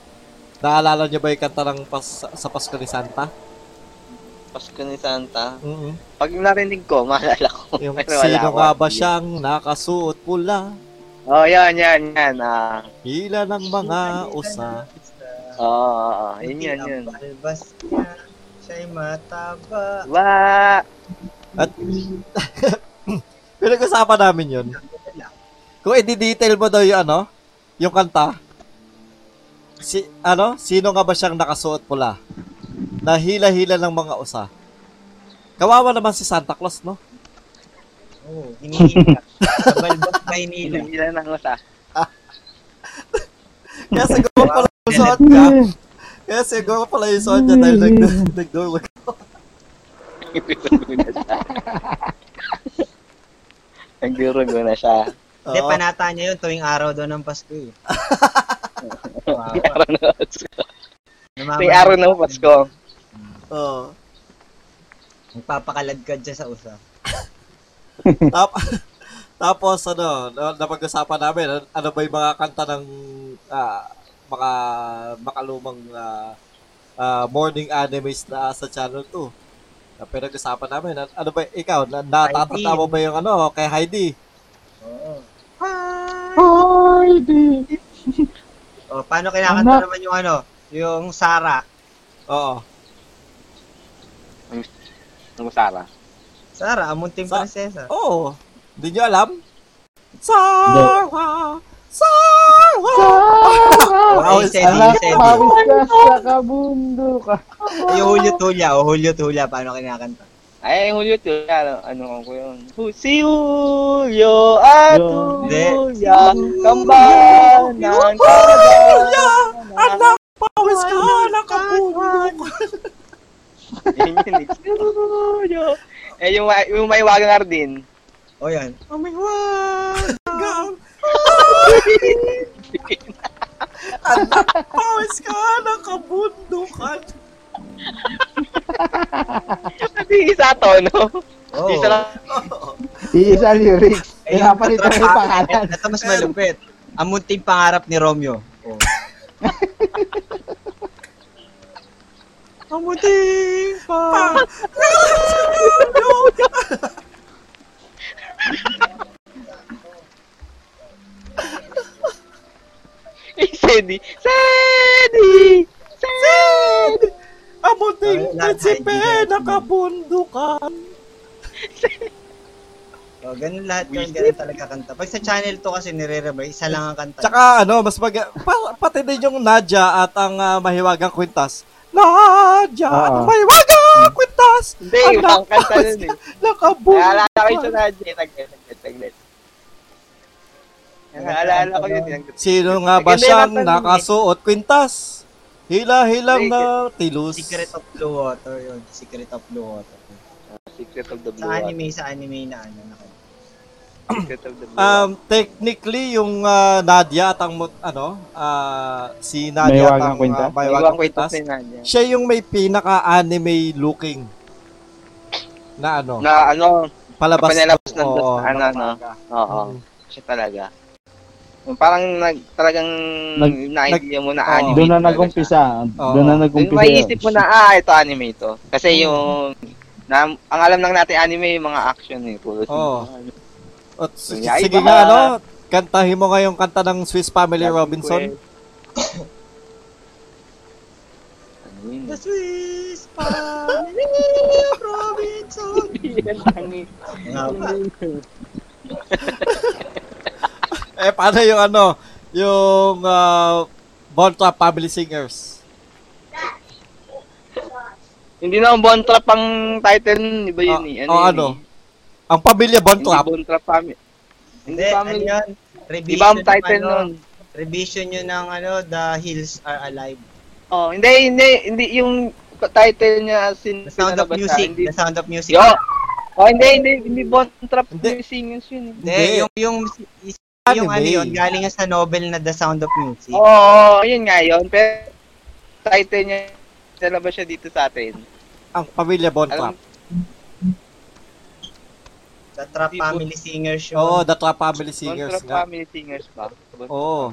Naalala niyo ba yung kanta ng pas sa Pasko ni Santa? Pasko ni Santa? Mm-hmm. Pag narinig ko, maalala ko. Yung sino nga ba siyang nakasuot pula? Oh, yan, yan, yan. Ah. Hila ng mga usa. Oo, oh, yun, yan, yan. Balbas niya, siya'y mataba. Ba! At, pinag-usapan namin yun. Kung i-detail mo daw yung ano, yung kanta, si ano, sino nga ba siyang nakasuot pula? Nahila-hila ng mga usa. Kawawa naman si Santa Claus, no? Oo, oh, hinihila. Balbas na hinihila. Hinihila ng usa. Kaya siguro pala yung suot ka. Kaya siguro pala yung suot niya dahil nag-dole ka. Nag-durugo na siya. Hindi, panata niya yun tuwing araw doon ng Pasko eh. Wow. May araw na Pasko. May araw na Pasko. Oo. Magpapakaladkad siya sa usa. Tapos ano, napag-usapan namin, ano ba yung mga kanta ng uh, mga makalumang uh, uh, morning animes na sa Channel two? Pinag-usapan namin, ano ba, ikaw, natatatawa ba yung ano, kay Heidi? Hi! Oh, paano kinakanta naman yung ano? Yung Sara. Oo. Ano Sara? Sara, amunting Sa prinsesa. Oo. Hindi nyo alam? Sara! Sara! Sara! Sara! Pawis ka sa kabundo ka. Ay, hulyot-hulya. O, hulyot-hulya. Paano kinakanta? Ay, Julio to. Ano, ano ko yun? Si Julio at Julia, kambal ng Julia, anak, pawis ka na kapulog. Yun yun, it's Julio. Eh, yung, yung may wagang ardin. O, yan. Oh, may wagang ardin. Anak, pawis ka na kabundukan. Kasi isa to, no? Oh. Isa lang. Isa lyrics. Pinapalit na yung pangalan. Ito mas malupit. Ang munting pangarap ni Romeo. Oh. Ang munting pangarap ni Romeo. Eh, Sedi. Sedi! Sedi! Amuting prinsipé, nakabundukan. O, ganun lahat yun. Ganun talaga kanta. Pag sa channel two kasi nire-revise, isa lang ang kanta. Tsaka ano, mas mag... Pa, pati din yung Nadia at ang uh, mahiwagang kwintas. Nadia at uh, mahiwagang hmm. kwintas! Hindi, ang ibang kanta nun eh. Nakabundukan. Naalala ko yun sa Nadia. Taglit. Naalala ko yun. Sino nga ba siyang nakasuot kwintas? Hila-hilang na tilos. Secret of Blue Water yun. Secret of Blue Water. Secret of the Blue Water. Sa anime, sa anime na ano na kayo. Secret of the Blue Water. Um, technically, yung uh, Nadia at ang, ano, uh, si Nadia at ang uh, Baywagang Kwintas, siya yung may pinaka-anime looking na ano. Na ano, palabas na oh, ano, ano. Oo, siya talaga. Parang nag, talagang na-idea mo na anime. Doon na nag-umpisa. Doon na nag-umpisa. Maiisip mo na, ah, ito anime ito. Kasi yung, na, ang alam lang natin anime, yung mga action eh. Oo. Oh. Sige Yaiba. Nga, ano? Kantahin mo nga yung kanta ng Swiss Family Latin Robinson. The Swiss Family Robinson. Hindi yan tangi. Eh, paano yung ano, yung uh, Bontrap Family Singers? Hindi na ang Bontrap ang title, iba yun eh. Ano, oh, ano? Ang pamilya Bontrap? Hindi Bontrap Family. Hindi, family. Ano yun? Revision, iba ang title ano, nun. Revision yun ng ano, The Hills Are Alive. Oh, hindi, hindi, hindi yung title niya. Sin- The Sound of Music. Hindi. The Sound of Music. Yo! Oh, hindi, hindi, hindi Bontrap Family Singers yun. Hindi, yung, yung, yung Anime. Yung ano yun, galing sa novel na The Sound of Music. Oo, yun nga yun. Pero title niya, nalabas siya dito sa atin. Ang Pamilya Bontrap. The Trap Family Singers yun. Oo, The Trap Family Singers. The Trap Family Singers pa. Oo.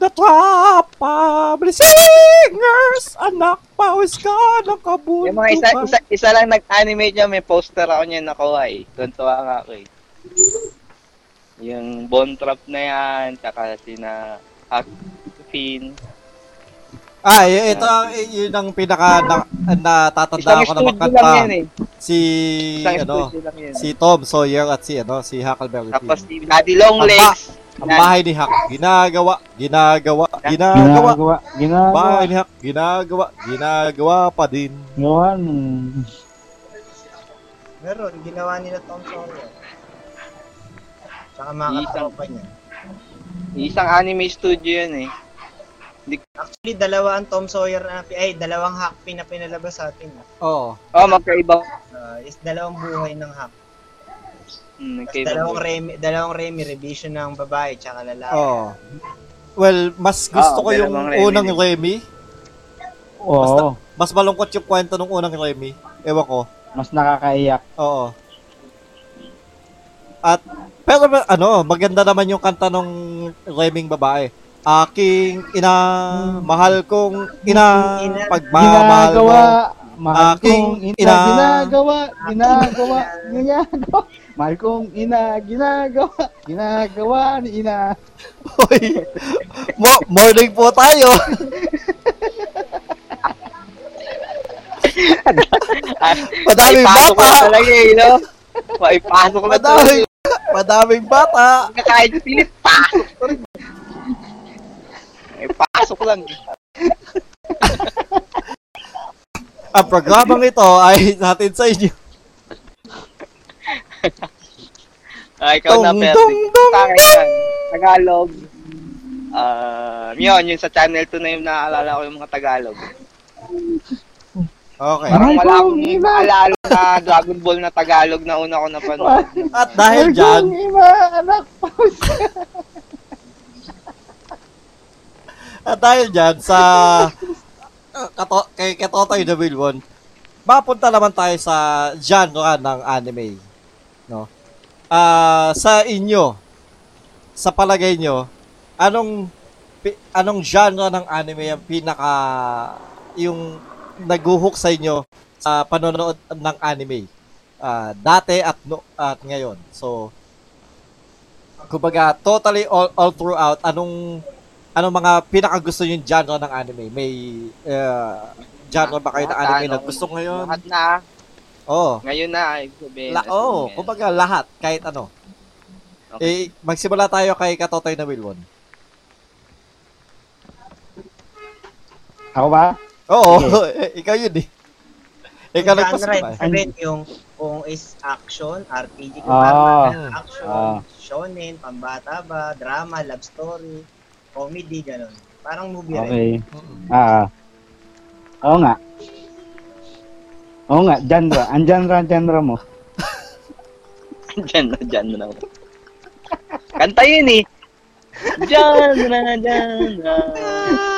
The Trap Family Singers! Anak, pawis ka, nakabundukan. Yung mga isa, isa, isa lang nag-animate niya, may poster ako niya nakuha eh. Tuntua nga ako eh. Yung Bontrap na yan, tsaka sina Huckleberry. Ah, y- ito uh, yun ang pinaka na, natatandaan ko na makanta. Eh. Si isang ano, si Tom Sawyer at si ano, si Huckleberry. Tapos si Daddy Longlegs. Ang bahay ni Huck, ginagawa, ginagawa, ginagawa, ginagawa, ginagawa. Bahay ni Huck, ginagawa, ginagawa pa din. Ngawan. Meron, ginawa nila Tom Sawyer. Saka mga katropa niya. Isang anime studio yun eh. Actually, dalawa ang Tom Sawyer na, ay, dalawang Hackpin na pinalabas sa atin. Oo. Oh. Oo, oh, magkaiba. Uh, is dalawang buhay ng Hack. Mm, dalawang Remy, dalawang Remy, revision ng babae, tsaka lalaki. Oo. Oh. Well, mas gusto oh, ko yung Remy unang Remy. Oo. Mas, na- mas malungkot yung kwento ng unang Remy. Ewan ko. Mas nakakaiyak. Oo. At, pero ano, maganda naman yung kanta ng Reming babae. Aking ina, mahal kong ina, pagmamahal mo, Mahal kong ina, ginagawa, ginagawa, ginagawa. Mahal kong ina, ginagawa, ginagawa ni ina. Hoy, Mo- morning po tayo. Madaming bata. Talagay, no? Maipasok na madaming, madaming bata. Kakain yung pilit, pasok ko rin. Pasok lang. Ang programang ito ay natin sa inyo. Ay, ikaw na, Perdi. Tagalog. Uh, yun, yun sa Channel two na yung naaalala ko yung mga Tagalog. Okay. Parang wala akong naalala na Dragon Ball na Tagalog na una ko napanood. At dahil dyan... At dahil dyan sa... Kato, kay Katotoy na Wilwon, mapunta naman tayo sa genre ng anime, no? Uh, sa inyo, sa palagay nyo, anong anong genre ng anime ang pinaka yung naghuhook sa inyo sa panonood ng anime, uh, dati at no, at ngayon? So kumbaga totally all, all throughout, anong Anong mga pinakagusto yung genre ng anime? May uh, genre ba kayo na anime na gusto ngayon? Lahat na. Oo. Oh. Ngayon na. La- Oo. Oh, kumbaga lahat. Kahit ano. Okay. Eh, magsimula tayo kay Katotoy na Wilwon. Ako ba? Oo. Okay. Ikaw yun eh. Ikaw yung nagpasimula. Genre, yung kung is action, R P G, kung oh. action, oh. shonen, pambata ba, drama, love story, comedy, gano'n. Parang movie okay rin. Okay. Ah. Oo nga. Oo nga, genre. Ang genre, ang genre mo. Ang genre, genre mo. Kanta yun eh. Genre, genre.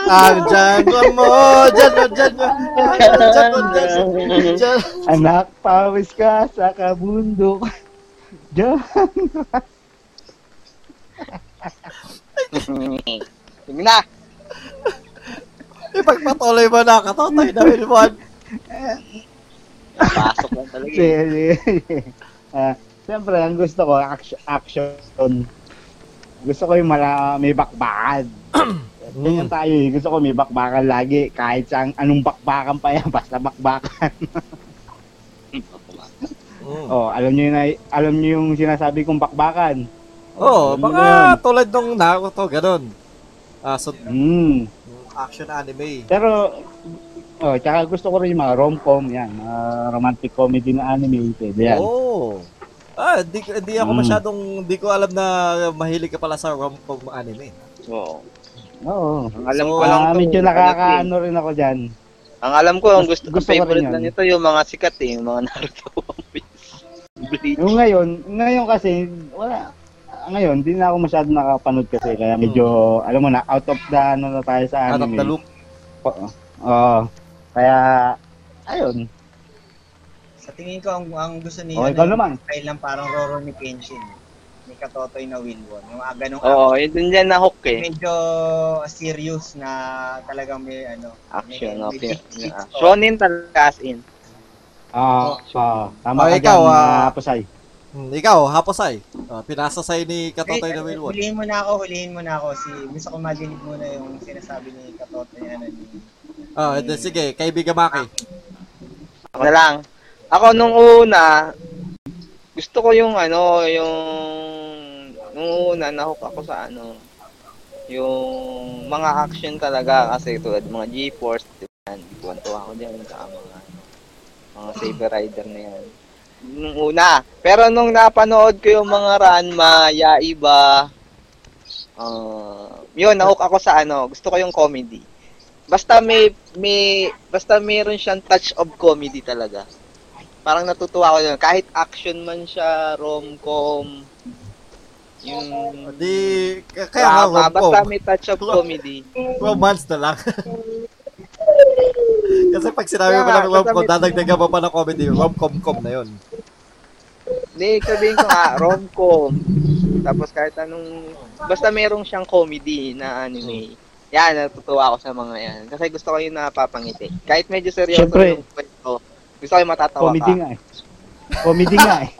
Ang genre mo. Genre, genre. Anak, pawis ka sa kabundok. Genre. Sige na! Ipagpatuloy mo na, Katotoy na Wilwon! Pasok lang talaga eh. uh, Siyempre, ang gusto ko, action. action. Gusto ko yung mala, may bakbakan. Ganyan tayo eh. Gusto ko may bakbakan lagi. Kahit siyang anong bakbakan pa yan, basta bakbakan. oh. oh, alam nyo yung, alam nyo yung sinasabi kong bakbakan. Oo, oh, baka yun. Tulad nung Naruto, ganun. Ah, so, mm. action anime. Pero, oh, tsaka gusto ko rin yung mga rom-com, yan. Uh, romantic comedy na anime, pwede yan. Oo. Oh. Ah, di, di ako mm. masyadong, di ko alam na mahilig ka pala sa rom-com anime. Oo. Oo. Ang alam so, ko lang uh, medyo nakakaano rin ako dyan. Ang alam ko, ang gusto, gusto ko favorite lang ito, yung mga sikat eh, yung mga Naruto, One Piece, Bleach. Yung ngayon, ngayon kasi, wala. Ngayon, hindi na ako masyado nakapanood kasi kaya medyo, hmm. alam mo na, out of the, ano na tayo sa anime. Out of the loop. Oo. Uh, kaya, ayun. Sa tingin ko, ang, ang gusto niya, okay, ano, style lang parang Roro ni Kenshin. Ni Katotoy na Wilwon. Yung aga nung Oo, yun dun dyan na hook eh. Medyo serious na talagang may, ano. Action, okay. Shonen talaga as in. Oo, tama ka dyan, Happosai. Hmm, ikaw, Happosai. Uh, pinasa sa'yo ni Katotoy na Wilwon. Hulihin mo na ako, hulihin mo na ako. Si, gusto ko maginig muna yung sinasabi ni Katotoy na Wilwon. Oh, ito, sige, kaibigan Maki. Ako na lang. Ako nung una, gusto ko yung ano, yung... Nung una, nahook ako sa ano, yung mga action talaga. Kasi tulad mga G-Force, tuwan-tuwa ako dyan. Saka mga, mga Saber Rider na yan. Nung una. Pero nung napanood ko yung mga Ranma, Yaiba, uh, yun, nahook ako sa ano, gusto ko yung comedy. Basta may, may, basta mayroon siyang touch of comedy talaga. Parang natutuwa ko yun. Kahit action man siya, rom-com, yung... Di, kaya nga rom-com. Basta may touch of comedy. Romance na lang. Kasi pag sinabi yeah, mo lang rom-com, dadagdagan mo pa ng comedy, rom-com-com na yun. Hindi, sabihin ko nga, rom-com. Tapos kahit anong, basta merong siyang comedy na anime. Yan, natutuwa ako sa mga yan. Kasi gusto ko yung napapangiti. Kahit medyo seryoso yung kwento, Gusto ko yung matatawa ka. Comedy nga eh. Comedy nga eh.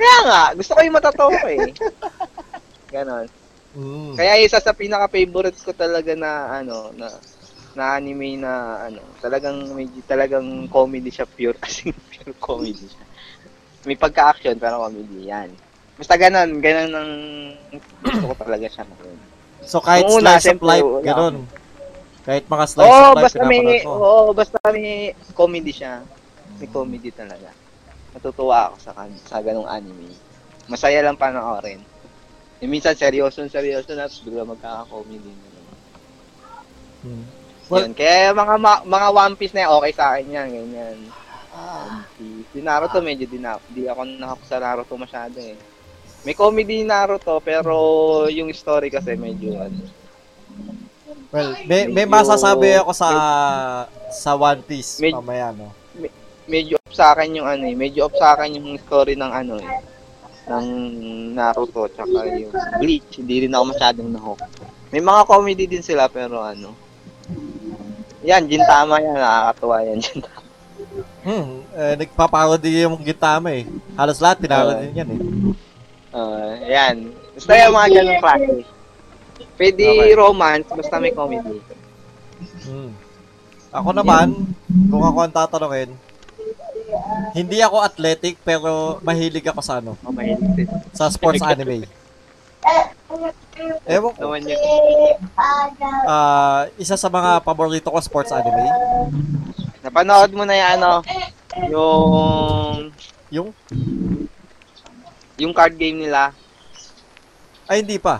Kaya nga, gusto ko yung matatawa ka eh. Ganon. Mm. Kaya isa sa pinaka-favorites ko talaga na ano, na na anime na ano, talagang may talagang comedy siya, pure as in pure comedy siya. May pagka-action pero comedy yan. Basta ganon, ganon ng gusto ko talaga siya noon. So kahit so, una, slice of life, una, ganon. Kahit mga slice oh, of life pinapanood ko. Oo, oh, basta may comedy siya. May comedy talaga. Natutuwa ako sa, sa ganong anime. Masaya lang panoorin. E minsan seryoso seryoso na bigla magkaka-comedy na naman. Hmm. Well, yun, kaya mga ma- mga One Piece na okay sa akin yan, ganyan. Ah, One Piece. Di Naruto ah, medyo di, na- di ako nahook sa Naruto masyado eh. May comedy ni Naruto pero yung story kasi medyo ano. Well, may, may medyo, masasabi ako sa medyo, sa One Piece medyo, mamaya no. Medyo up sa akin yung ano eh, medyo up sa akin yung story ng ano eh. ng Naruto tsaka yung Bleach, hindi rin ako masyadong na-hook. May mga comedy din sila pero ano. Yan, Gintama yan, nakakatuwa yan, Gintama. Hmm, eh, nagpaparody yung Gintama eh. Halos lahat, pinarody uh, yan eh. Uh, yan, basta yung mga ganong klase. Pwede okay. Romance, basta may comedy. Hmm. Ako naman, kung ako ang tatanungin, hindi ako athletic pero mahilig ako sa ano? Oh, mahilig. Sa sports anime. Ewan ko. Uh, isa sa mga paborito ko sports anime. Napanood mo na yung ano? Yung... Yung? Yung card game nila. Ay, hindi pa.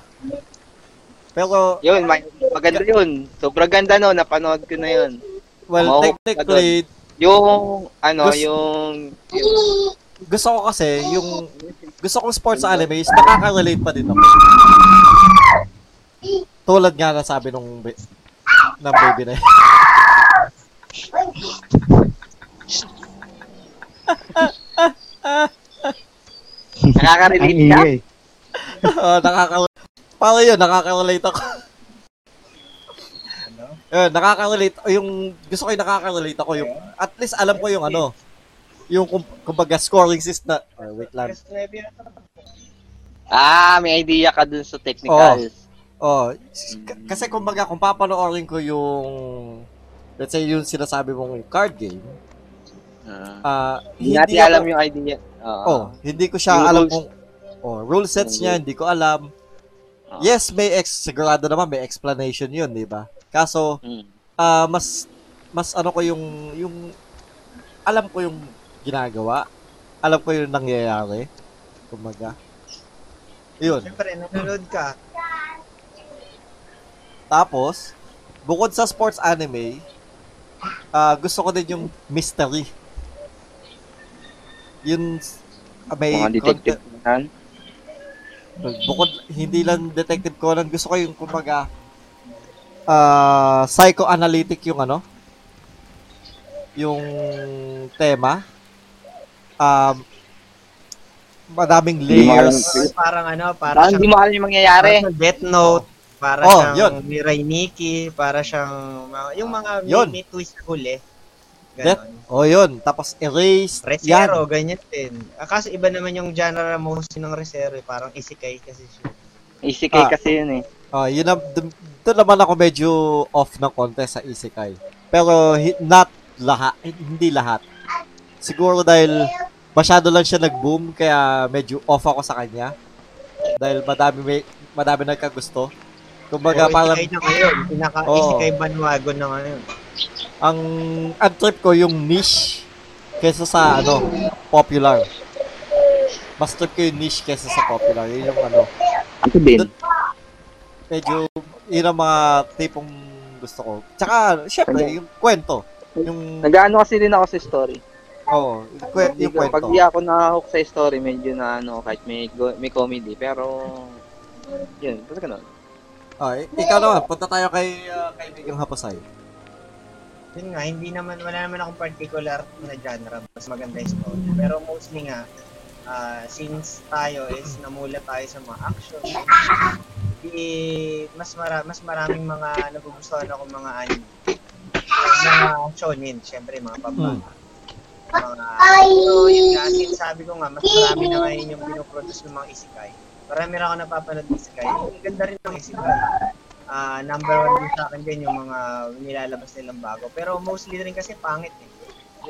Pero... Yun, maganda yun. Sobrang ganda no, napanood ko na yun. Well, technically... Yung, ano, gusto, yung, yung... Gusto ko kasi, yung... Gusto kong sports anime is nakaka-relate pa din ako. Tulad nga na sabi nung... ng baby na yun. Nakaka-relate ka? Oo, nakaka-relate. Para yun, nakaka-relate ako. Eh, nakaka-relate yung gusto ko yung nakaka-relate ako yung at least alam ko yung ano yung kumbaga scoring system na oh, wait lang. Ah, may idea ka dun sa technicals. Oh. oh. K- kasi kumbaga kung papanoorin ko yung let's say yung sinasabi mong card game. Ah, uh, hindi natin alam yung idea. Uh, oh, hindi ko siya alam rules. Kung oh, rule sets niya hindi ko alam. Uh, yes, may ex sigurado naman may explanation yun, di ba? Kaso, uh, mas, mas ano ko yung, yung, alam ko yung ginagawa, alam ko yung nangyayari, kumaga. Yun. Siyempre, nanonood ka. Tapos, bukod sa sports anime, uh, gusto ko din yung mystery. Yun, uh, may... Mga detective Conan? Bukod, hindi lang detective Conan, gusto ko yung kumaga, Uh, psychoanalytic yung ano yung tema um madaming layers parang ano parang hindi mo alam yung mangyayari Death Note para oh, siyang Mirai Nikki para siyang yung mga may twist sa huli Death oh yun tapos Erased Resero ganyan din kasi iba naman yung genre mo ng Resero parang isekai kasi siya isekai ah. kasi yun eh ah uh, yun na ito naman ako medyo off ng konti sa isekai. Pero not lahat, hindi lahat. Siguro dahil masyado lang siya nag-boom, kaya medyo off ako sa kanya. Dahil madami may, madami nagkagusto. Kumbaga oh, parang... Isekai na ngayon, pinaka isekai banwagon na ngayon. Ang, ang trip ko yung niche kesa sa ano popular. Mas trip ko yung niche kesa sa popular. Yun yung ano. Ito din. Medyo... Yun ang mga tipong gusto ko. Tsaka, syempre, yung kwento. Yung... Nag-ano kasi din ako sa story. Oo, yung, kwe- yung kwento. Pag di ako nakahook sa story, medyo na ano, kahit may, go- may comedy. Pero, yun, basta ganun. Oh, i- ikaw naman, punta tayo kay uh, kaibigang Happosai. Yun nga, hindi naman, wala naman akong particular na genre. Mas maganda yung story. Pero mostly nga, uh, since tayo is namula tayo sa mga action, di mas mara mas maraming mga nagugustuhan ako mga anime. Mga shonen, syempre mga pambata. Hmm. mga... So, yung kasi, sabi ko nga, mas marami na ngayon yung pinoproduce ng mga isekai. Marami rin ako napapanood ng isekai. Ang ganda rin ng isekai. Uh, number one din sa akin din yung mga nilalabas nilang bago. Pero mostly rin kasi pangit eh.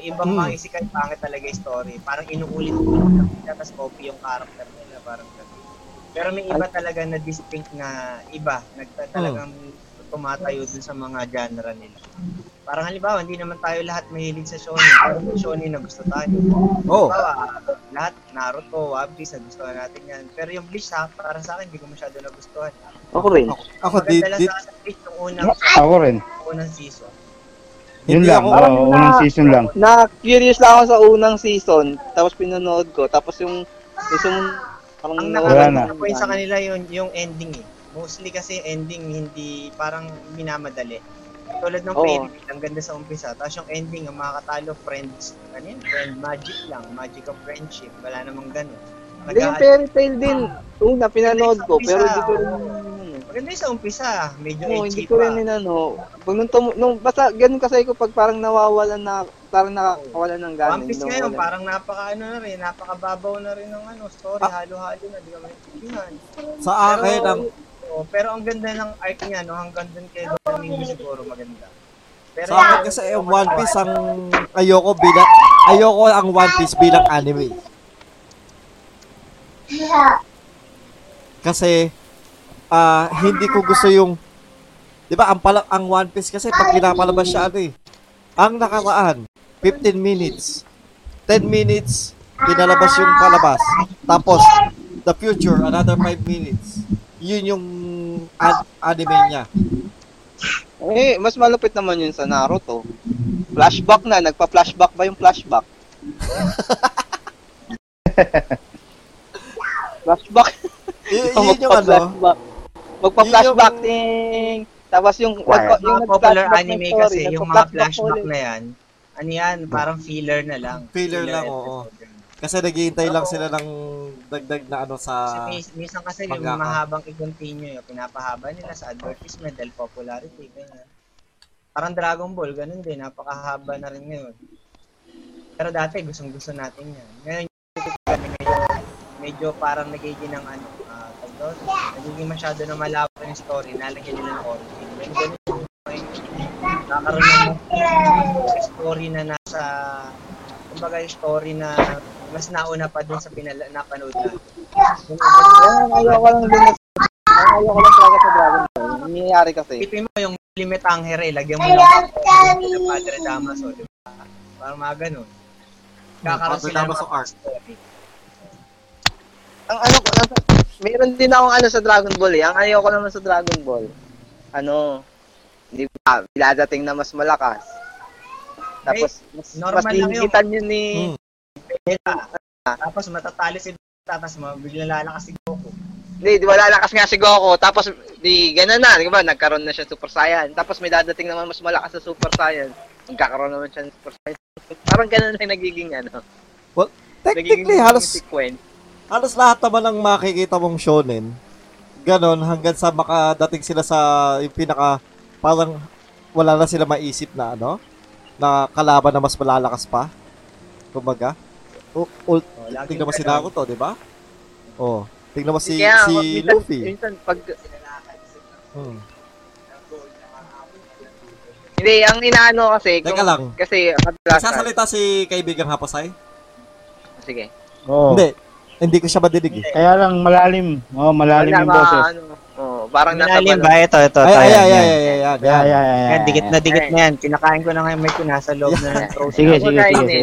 Yung ibang mga isekai, pangit talaga yung story. Parang inuulit-ulit nila, tapos copy yung character nila. Parang ganun. Pero may iba talaga na distinct na iba. Nagtatalagang tumatayo dun sa mga genre nila. Parang halimbawa, hindi naman tayo lahat mahilig sa shonen. Parang shonen na gusto tayo. Oh. Halimbawa, lahat Naruto, One Piece, nagustuhan natin yan. Pero yung Bleach, ha, para sa akin, hindi ko masyado nagustuhan. Ako rin. Ako din. Maganda lang sa akin, Bleach, yung unang, ako rin. unang season. Yun lang, ako, uh, unang season lang. Na-curious lang ako sa unang season, tapos pinanood ko. Tapos yung, yung parang ang nakaka-disappoint sa kanila yun, yung ending eh. Mostly kasi ending hindi parang minamadali. Tulad ng preview, oh. Ang ganda sa umpisa. Tapos yung ending, ang makakatalo, friends, ano yun? Friend magic lang, magic of friendship. Wala namang ganun. Hindi, yung fairy tale din. Oo, na pinanood ko, pero hindi ko rin. Maganda yung sa umpisa, medyo edgy pa. Oo, hindi ko rin ninano. Basta ganun kasi ko pag parang nawawalan na, parang nakakawalan ng ganun. One Piece ngayon, parang napaka ano na rin, napakababaw na rin ng ano, story, halo-halo na, di ka maintindihan. Sa akin, ang... Oo, pero ang ganda ng arc niya, no? Hanggang dun kayo Domingo siguro maganda. Pero sa akin kasi yung One Piece ang ayoko bilang, ayoko ang One Piece bilang anime. Kasi, uh, hindi ko gusto yung, di ba, ang, pala, ang One Piece kasi pag pinapalabas siya, ano eh, ang nakaraan, fifteen minutes, ten minutes, pinalabas yung palabas. Tapos, the future, another five minutes. Yun yung ad anime niya. Eh, mas malupit naman yun sa Naruto. Flashback na, nagpa-flashback ba yung flashback? Flashback. Y- yun yung ano? Magpa-flashback ting. Tapos yung wow. Yung popular anime kasi yung mga flashback na yan. Ano yan, parang filler na lang. Filler, filler lang, oo. Kasi naghihintay lang sila ng dagdag na ano sa... Kasi minsan kasi yung mahabang i-continue, yung pinapahaba nila sa advertisement dahil popularity, ganyan. Parang Dragon Ball, ganun din, napakahaba na rin ngayon. Pero dati, gustong-gusto natin yan. Ngayon, medyo, medyo parang nagiging ng ano, uh, tagdoon, nagiging masyado na malaban yung story, nalagyan nila ng origin. Ngayon, ganun, nakaroon ng story na nasa... Kumbaga yung story na... mas nauna pa dun sa pinala napanood natin. Ang ayoko lang din na ang ayoko lang talaga sa Dragon Ball. Nangyayari kasi. Tipin mo yung limit ang here, lagyan mo lang ng Padre Damaso, di ba? Parang mga ganun. Kakaroon sila ng art. Ang ano ko, meron din akong ano sa Dragon Ball eh. Ang ayoko naman sa Dragon Ball. Ano, di ba, biladating na mas malakas. Tapos, mas, mas lingitan yun ni... Hmm. Beta. Tapos matatalo si Beta, tapos biglang lalakas si Goku. Hindi, di ba lalakas nga si Goku, tapos di gano'n na, di ba, nagkaroon na siya Super Saiyan. Tapos may dadating naman mas malakas sa Super Saiyan. Magkakaroon naman siya ng Super Saiyan. Parang gano'n na yung nagiging ano. Well, technically, halos, halos lahat naman ang makikita mong shonen. Gano'n, hanggang sa makadating sila sa yung pinaka, parang wala na sila maisip na ano, na kalaban na mas malalakas pa. Kumbaga. O, o, tignan mo si Naruto, di ba? O, tignan mo si, yeah, si minsan, Luffy. Minsan, pag... Hmm. Hindi, ang inaano kasi... Teka kung, lang. Kasi... Sasalita si kaibigang Happosai? Sige. Oh. Hindi. Hindi ko siya madinig. Eh. Kaya lang malalim. Oo, oh, malalim yung boses. Ano, oh, parang malalim ba? Ito, ito. Ay, ay, ay, ay, ay. Dikit na dikit na yan. Kinakain ko na ngayon may kunasa loob na ng throat. Sige, sige,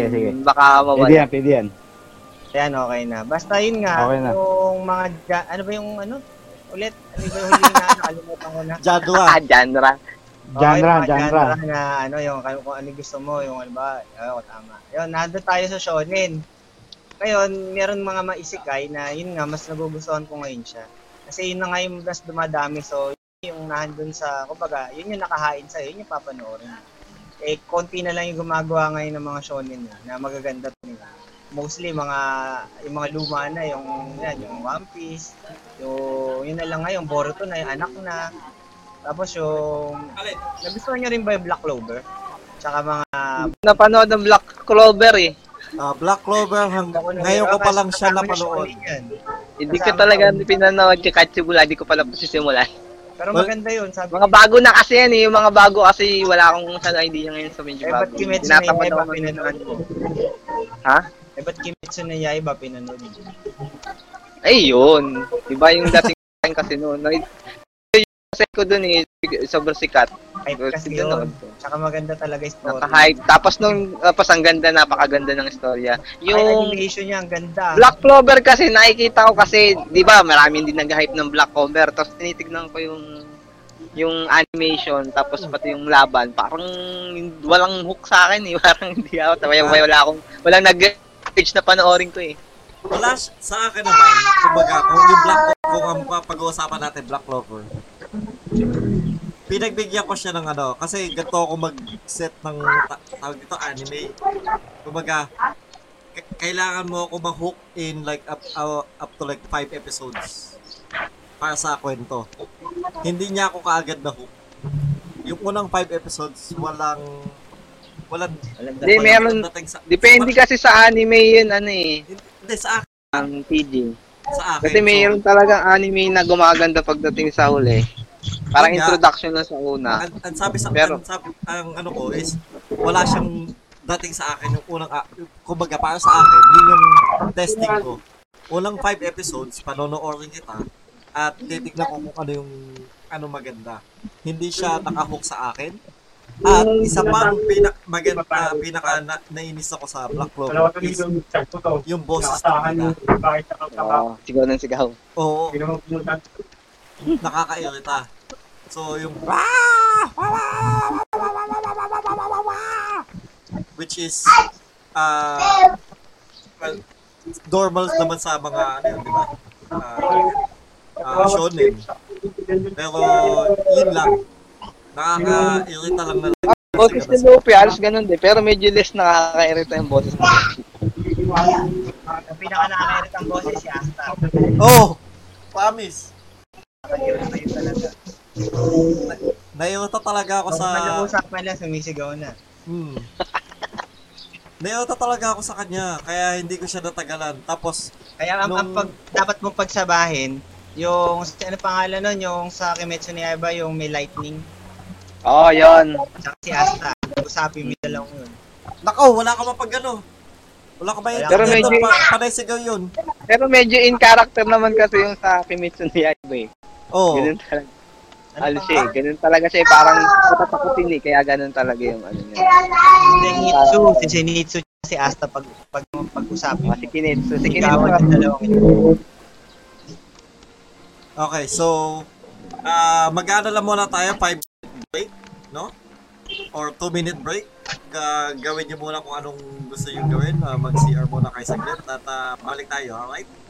sige. Baka mawala. Pwede yan, pwede yan. Ayan, okay na. Basta yun nga, okay yung mga, ano ba yung ano? Ulit, ano ba yung huli na, nakalimutan ko na. Genre. Genre. Genre, genre. Genre na ano, yung kung ano gusto mo, yung ano ba, ayoko, tama. Yun, nandun tayo sa shonen. Ngayon, meron mga maisikay na yun nga, mas nagugustuhan ko ngayon siya. Kasi yun na nga yung mas dumadami, so yung nandun sa, kumbaga, yun yung nakahain sa'yo, yun yung papanoorin. Eh, konti na lang yung gumagawa ngayon ng mga shonen na, na magaganda to nila. Mostly mga yung mga luma na yung yan, yung One Piece, yung yun na lang nga yung Boruto na yung anak na. Tapos yung nagustuhan niyo rin ba yung Black Clover? Tsaka mga napanood ng Black Clover eh. Uh, Black Clover hanggang ngayon ko pa lang siya napanood. Hindi ko talaga pinanood si Katsubula, hindi ko pala pasisimulan. Pero maganda yun, sabi. Mga bago na kasi yan eh, yung mga bago kasi wala akong kung saan idea ngayon sa medyo bago. Eh, ba't Kimetsu na Yaiba pinanood ko? Ha? Eh, ba't Kimetsu na Yaiba pinanood ko? Eh, yun. Diba yung dating kasi noon, kasi ko dun eh, sobrang sikat. Hype kasi yun. Tsaka maganda talaga yung story. Naka-hype. Tapos nung, uh, pas ang ganda, napakaganda ng storya. Yung ay, animation niya, ang ganda. Black Clover kasi, nakikita ko kasi, di ba, maraming din nag-hype ng Black Clover. Tapos tinitignan ko yung, yung animation, tapos pati yung laban. Parang walang hook sa akin eh. Parang hindi ako. Tapos ah. wala akong, walang nag-page na panoorin ko eh. Wala sa akin naman, kumbaga, kung yung Black Clover, kung ang pag-uusapan natin, Black Clover. Pinagbigyan ko siya ng ano, kasi ganito ako mag-set ng ta- tawag dito, anime. Kumbaga, k- kailangan mo ako ma-hook in like up, uh, up to like five episodes para sa kwento. Hindi niya ako kaagad na-hook. Yung unang five episodes, walang... walang... Hindi, meron... Sa, depende sa, kasi sa anime yun, ano eh. Hindi, sa akin. Ang P G. Sa akin. Kasi mayroon so, talagang anime na gumaganda pagdating sa huli. Parang yeah, introduction lang sa una. Ang sabi sa pero, an, sabi, ang ano ko is wala siyang dating sa akin yung unang kumbaga para sa akin yun yung testing ko. Unang five episodes panonoodin kita at titignan ko kung ano yung ano maganda. Hindi siya nakahook sa akin. At isa pa ang pinak maganda uh, pinaka na, nainis ako sa Black Clover is yung boses talaga. Oh, sigaw ng sigaw. Oo. Nakakairita. So yung which is uh well, normal naman sa mga ano yun, di ba? Uh, uh, shonen. Pero yun lang. Nakakairita lang na lang. Boses ni Luffy, alas ganun din. Pero medyo less nakakairita yung boses niya. Ang pinaka nakakairita ang boses si Asta. Oh! Promise! Nakakairita talaga. Naiuta talaga ako sa... Nag-uusap pa lang, sumisigaw na. Hmm. Naiuta talaga ako sa kanya, kaya hindi ko siya natagalan. Tapos... Kaya ang, nung... ang pag, dapat mong pagsabahin, yung... Ano pangalan nun? Yung sa Kimetsu ni Yaiba, yung may lightning. Oo, oh, yun. Tsaka si Asta. Usapin mo lang yun. Nako, wala ka mapag ano. Wala ka ba yun? Pero medyo... Panay sigaw yun. Pero medyo in-character naman kasi yung sa Kimetsu ni Yaiba eh. Oo. Ganun talaga. Ano siya, ganun talaga siya, parang patatakutin eh, kaya ganun talaga yung ano niya. Zenitsu, si Zenitsu, si Asta pag pag pag-usapin. Si Kinetsu, si Kinetsu na dalawang ito. Okay, so, uh, mag-ano lang muna tayo, five minute break, no? Or two minute break. Gawin niyo muna kung anong gusto niyo gawin, uh, mag-C R muna kayo saglit, at uh, balik tayo, alright?